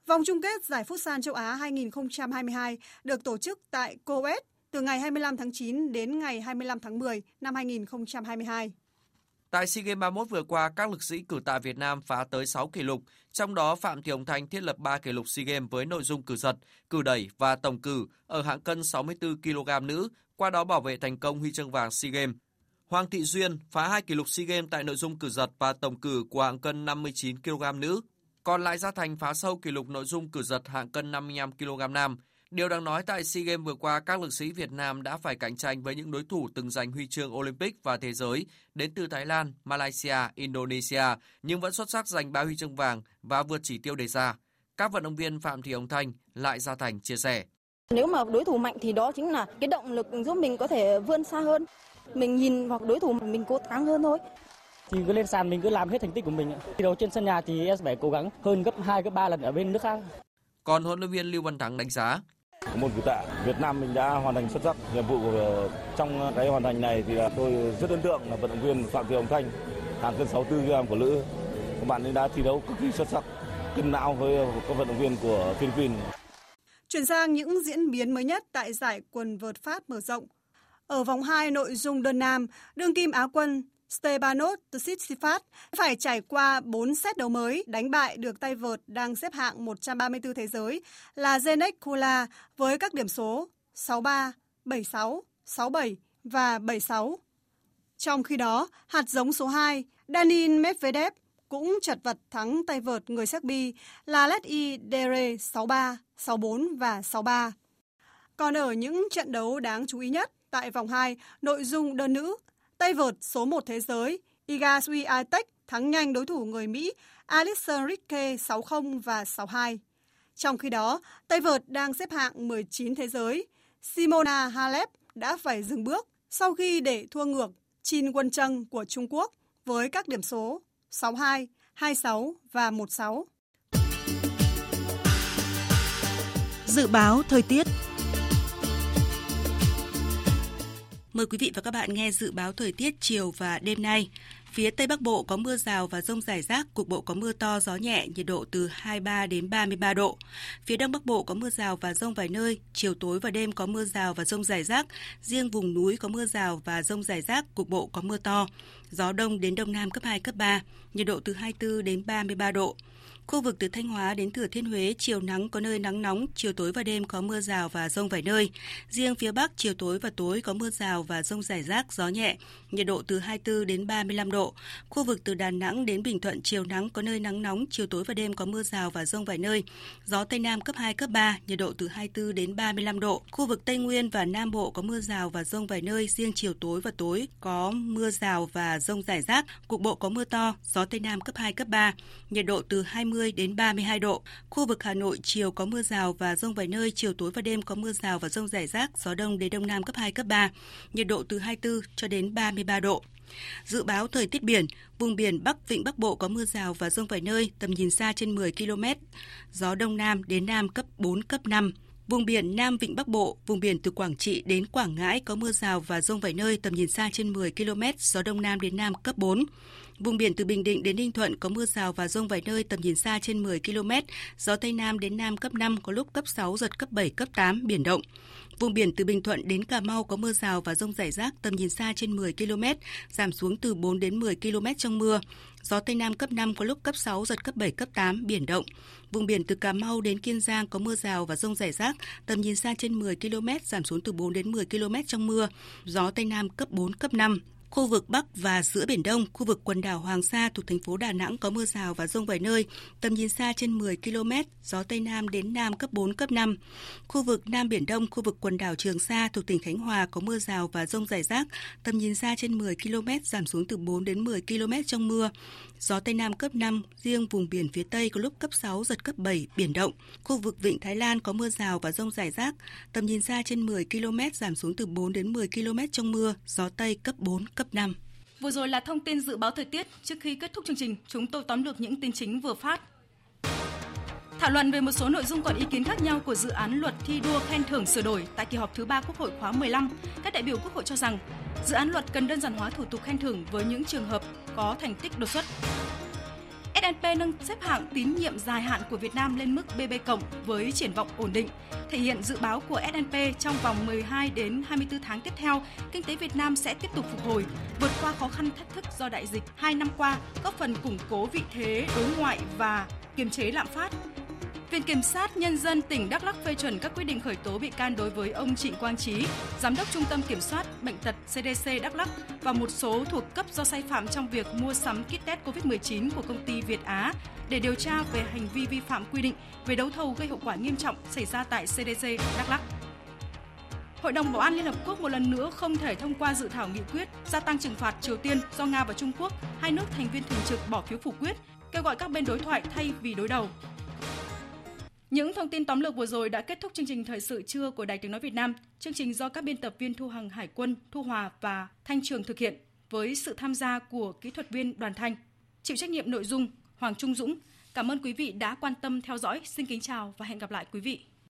Vòng chung kết giải Futsal châu Á hai không hai hai được tổ chức tại Kuwait từ ngày hai mươi lăm tháng chín đến ngày hai mươi lăm tháng mười năm hai không hai hai. Tại SEA Games ba mươi mốt vừa qua, các lực sĩ cử tạ Việt Nam phá tới sáu kỷ lục, trong đó Phạm Thị Hồng Thanh thiết lập ba kỷ lục SEA Games với nội dung cử giật, cử đẩy và tổng cử ở hạng cân sáu mươi tư ki lô gam nữ, qua đó bảo vệ thành công huy chương vàng SEA Games. Hoàng Thị Duyên phá hai kỷ lục SEA Games tại nội dung cử giật và tổng cử của hạng cân năm mươi chín ki lô gam nữ. Còn Lại Gia Thành phá sâu kỷ lục nội dung cử giật hạng cân năm mươi lăm ki lô gam nam. Điều đáng nói tại SEA Games vừa qua, các lực sĩ Việt Nam đã phải cạnh tranh với những đối thủ từng giành huy chương Olympic và thế giới đến từ Thái Lan, Malaysia, Indonesia, nhưng vẫn xuất sắc giành ba huy chương vàng và vượt chỉ tiêu đề ra. Các vận động viên Phạm Thị Hồng Thanh, Lại Gia Thành chia sẻ. Nếu mà đối thủ mạnh thì đó chính là cái động lực giúp mình có thể vươn xa hơn. Mình nhìn vào đối thủ mình cố gắng hơn thôi. Thì cứ lên sàn mình cứ làm hết thành tích của mình. Thi đấu trên sân nhà thì em phải cố gắng hơn gấp hai, gấp ba lần ở bên nước khác. Còn huấn luyện viên Lưu Văn Thắng đánh giá. Môn cử tạ Việt Nam mình đã hoàn thành xuất sắc nhiệm vụ của trong cái hoàn thành này thì tôi rất ấn tượng là vận động viên Phạm Thị Hồng Thanh, hạng cân sáu mươi tư ki lô gam của nữ. Các bạn ấy đã thi đấu cực kỳ xuất sắc, cân não với các vận động viên của Philippines. Chuyển sang những diễn biến mới nhất tại giải quần vợt Pháp mở rộng. Ở vòng hai nội dung đơn nam, đương kim Á quân Stepanos Tsitsipas phải trải qua bốn set đấu mới đánh bại được tay vợt đang xếp hạng một trăm ba mươi tư thế giới là Zenek Kula với các điểm số sáu ba, bảy sáu, sáu bảy và bảy sáu. Trong khi đó, hạt giống số hai, Daniil Medvedev cũng chật vật thắng tay vợt người Serbia là Leti Dere sáu ba, sáu bốn và sáu ba. Còn ở những trận đấu đáng chú ý nhất tại vòng hai, nội dung đơn nữ, tay vợt số một thế giới Iga Swiatek thắng nhanh đối thủ người Mỹ Alison Ricke sáu không và sáu hai. Trong khi đó, tay vợt đang xếp hạng mười chín thế giới Simona Halep đã phải dừng bước sau khi để thua ngược Trịnh Quân Trân của Trung Quốc với các điểm số sáu hai, hai sáu và một sáu. Dự báo thời tiết. Mời quý vị và các bạn nghe dự báo thời tiết chiều và đêm nay. Phía Tây Bắc Bộ có mưa rào và dông rải rác, cục bộ có mưa to, gió nhẹ, nhiệt độ từ hai mươi ba đến ba mươi ba độ. Phía Đông Bắc Bộ có mưa rào và dông vài nơi, chiều tối và đêm có mưa rào và dông rải rác, riêng vùng núi có mưa rào và dông rải rác, cục bộ có mưa to. Gió Đông đến Đông Nam cấp hai, cấp ba, nhiệt độ từ hai mươi tư đến ba mươi ba độ. Khu vực từ Thanh Hóa đến Thừa Thiên Huế, chiều nắng có nơi nắng nóng, chiều tối và đêm có mưa rào và dông vài nơi. Riêng phía Bắc, chiều tối và tối có mưa rào và dông rải rác, gió nhẹ, nhiệt độ từ hai mươi tư đến ba mươi lăm độ. Khu vực từ Đà Nẵng đến Bình Thuận, chiều nắng có nơi nắng nóng, chiều tối và đêm có mưa rào và dông vài nơi. Gió Tây Nam cấp hai, cấp ba, nhiệt độ từ hai mươi tư đến ba mươi lăm độ. Khu vực Tây Nguyên và Nam Bộ có mưa rào và dông vài nơi, riêng chiều tối và tối có mưa rào và dông rải rác, cục bộ có mưa to, gió Tây Nam cấp hai, cấp ba, nhiệt độ từ hai mươi đến ba mươi hai độ. Khu vực Hà Nội chiều có mưa rào và dông vài nơi, chiều tối và đêm có mưa rào và dông rải rác, gió Đông đến Đông Nam cấp hai, cấp ba, nhiệt độ từ hai mươi tư cho đến ba mươi ba độ. Dự báo thời tiết biển, vùng biển Bắc Vịnh Bắc Bộ có mưa rào và dông vài nơi, tầm nhìn xa trên mười ki lô mét, gió Đông Nam đến Nam cấp bốn, cấp năm. Vùng biển Nam Vịnh Bắc Bộ, vùng biển từ Quảng Trị đến Quảng Ngãi có mưa rào và dông vài nơi, tầm nhìn xa trên mười ki lô mét, gió Đông Nam đến Nam cấp bốn. Vùng biển từ Bình Định đến Ninh Thuận có mưa rào và dông vài nơi, tầm nhìn xa trên mười ki lô mét, gió Tây Nam đến Nam cấp năm, có lúc cấp sáu, giật cấp bảy, cấp tám, biển động. Vùng biển từ Bình Thuận đến Cà Mau có mưa rào và dông rải rác, tầm nhìn xa trên mười ki lô mét, giảm xuống từ bốn đến mười ki lô mét trong mưa. Gió Tây Nam cấp năm, có lúc cấp sáu, giật cấp bảy, cấp tám, biển động. Vùng biển từ Cà Mau đến Kiên Giang có mưa rào và dông rải rác, tầm nhìn xa trên mười ki lô mét, giảm xuống từ bốn đến mười ki lô mét trong mưa. Gió Tây Nam cấp bốn, cấp năm. Khu vực Bắc và giữa Biển Đông, khu vực quần đảo Hoàng Sa thuộc thành phố Đà Nẵng có mưa rào và dông vài nơi, tầm nhìn xa trên mười ki lô mét, gió Tây Nam đến Nam cấp bốn, cấp năm. Khu vực Nam Biển Đông, khu vực quần đảo Trường Sa thuộc tỉnh Khánh Hòa có mưa rào và dông rải rác, tầm nhìn xa trên mười ki lô mét, giảm xuống từ bốn đến mười ki lô mét trong mưa. Gió Tây Nam cấp năm, riêng vùng biển phía Tây có lúc cấp sáu, giật cấp bảy, biển động. Khu vực Vịnh Thái Lan có mưa rào và dông rải rác, tầm nhìn xa trên mười ki lô mét, giảm xuống từ bốn đến mười ki lô mét trong mưa, gió Tây cấp bốn, cấp năm. Vừa rồi là thông tin dự báo thời tiết. Trước khi kết thúc chương trình, chúng tôi tóm lược những tin chính vừa phát. Thảo luận về một số nội dung còn ý kiến khác nhau của dự án luật thi đua khen thưởng sửa đổi tại kỳ họp thứ ba Quốc hội khóa mười lăm, các đại biểu Quốc hội cho rằng dự án luật cần đơn giản hóa thủ tục khen thưởng với những trường hợp có thành tích đột xuất. S and P nâng xếp hạng tín nhiệm dài hạn của Việt Nam lên mức B B cộng với triển vọng ổn định. Thể hiện dự báo của S and P trong vòng mười hai đến hai mươi tư tháng tiếp theo, kinh tế Việt Nam sẽ tiếp tục phục hồi, vượt qua khó khăn thách thức do đại dịch hai năm qua, góp phần củng cố vị thế đối ngoại và kiềm chế lạm phát. Viện Kiểm sát Nhân dân tỉnh Đắk Lắk phê chuẩn các quyết định khởi tố bị can đối với ông Trịnh Quang Trí, Giám đốc Trung tâm Kiểm soát Bệnh tật C D C Đắk Lắk và một số thuộc cấp do sai phạm trong việc mua sắm kit test covid mười chín của công ty Việt Á để điều tra về hành vi vi phạm quy định về đấu thầu gây hậu quả nghiêm trọng xảy ra tại C D C Đắk Lắk. Hội đồng Bảo an Liên Hợp Quốc một lần nữa không thể thông qua dự thảo nghị quyết gia tăng trừng phạt Triều Tiên do Nga và Trung Quốc, hai nước thành viên thường trực bỏ phiếu phủ quyết, kêu gọi các bên đối thoại thay vì đối đầu. Những thông tin tóm lược vừa rồi đã kết thúc chương trình Thời sự trưa của Đài Tiếng Nói Việt Nam. Chương trình do các biên tập viên Thu Hằng, Hải Quân, Thu Hòa và Thanh Trường thực hiện với sự tham gia của kỹ thuật viên Đoàn Thanh. Chịu trách nhiệm nội dung Hoàng Trung Dũng. Cảm ơn quý vị đã quan tâm theo dõi. Xin kính chào và hẹn gặp lại quý vị.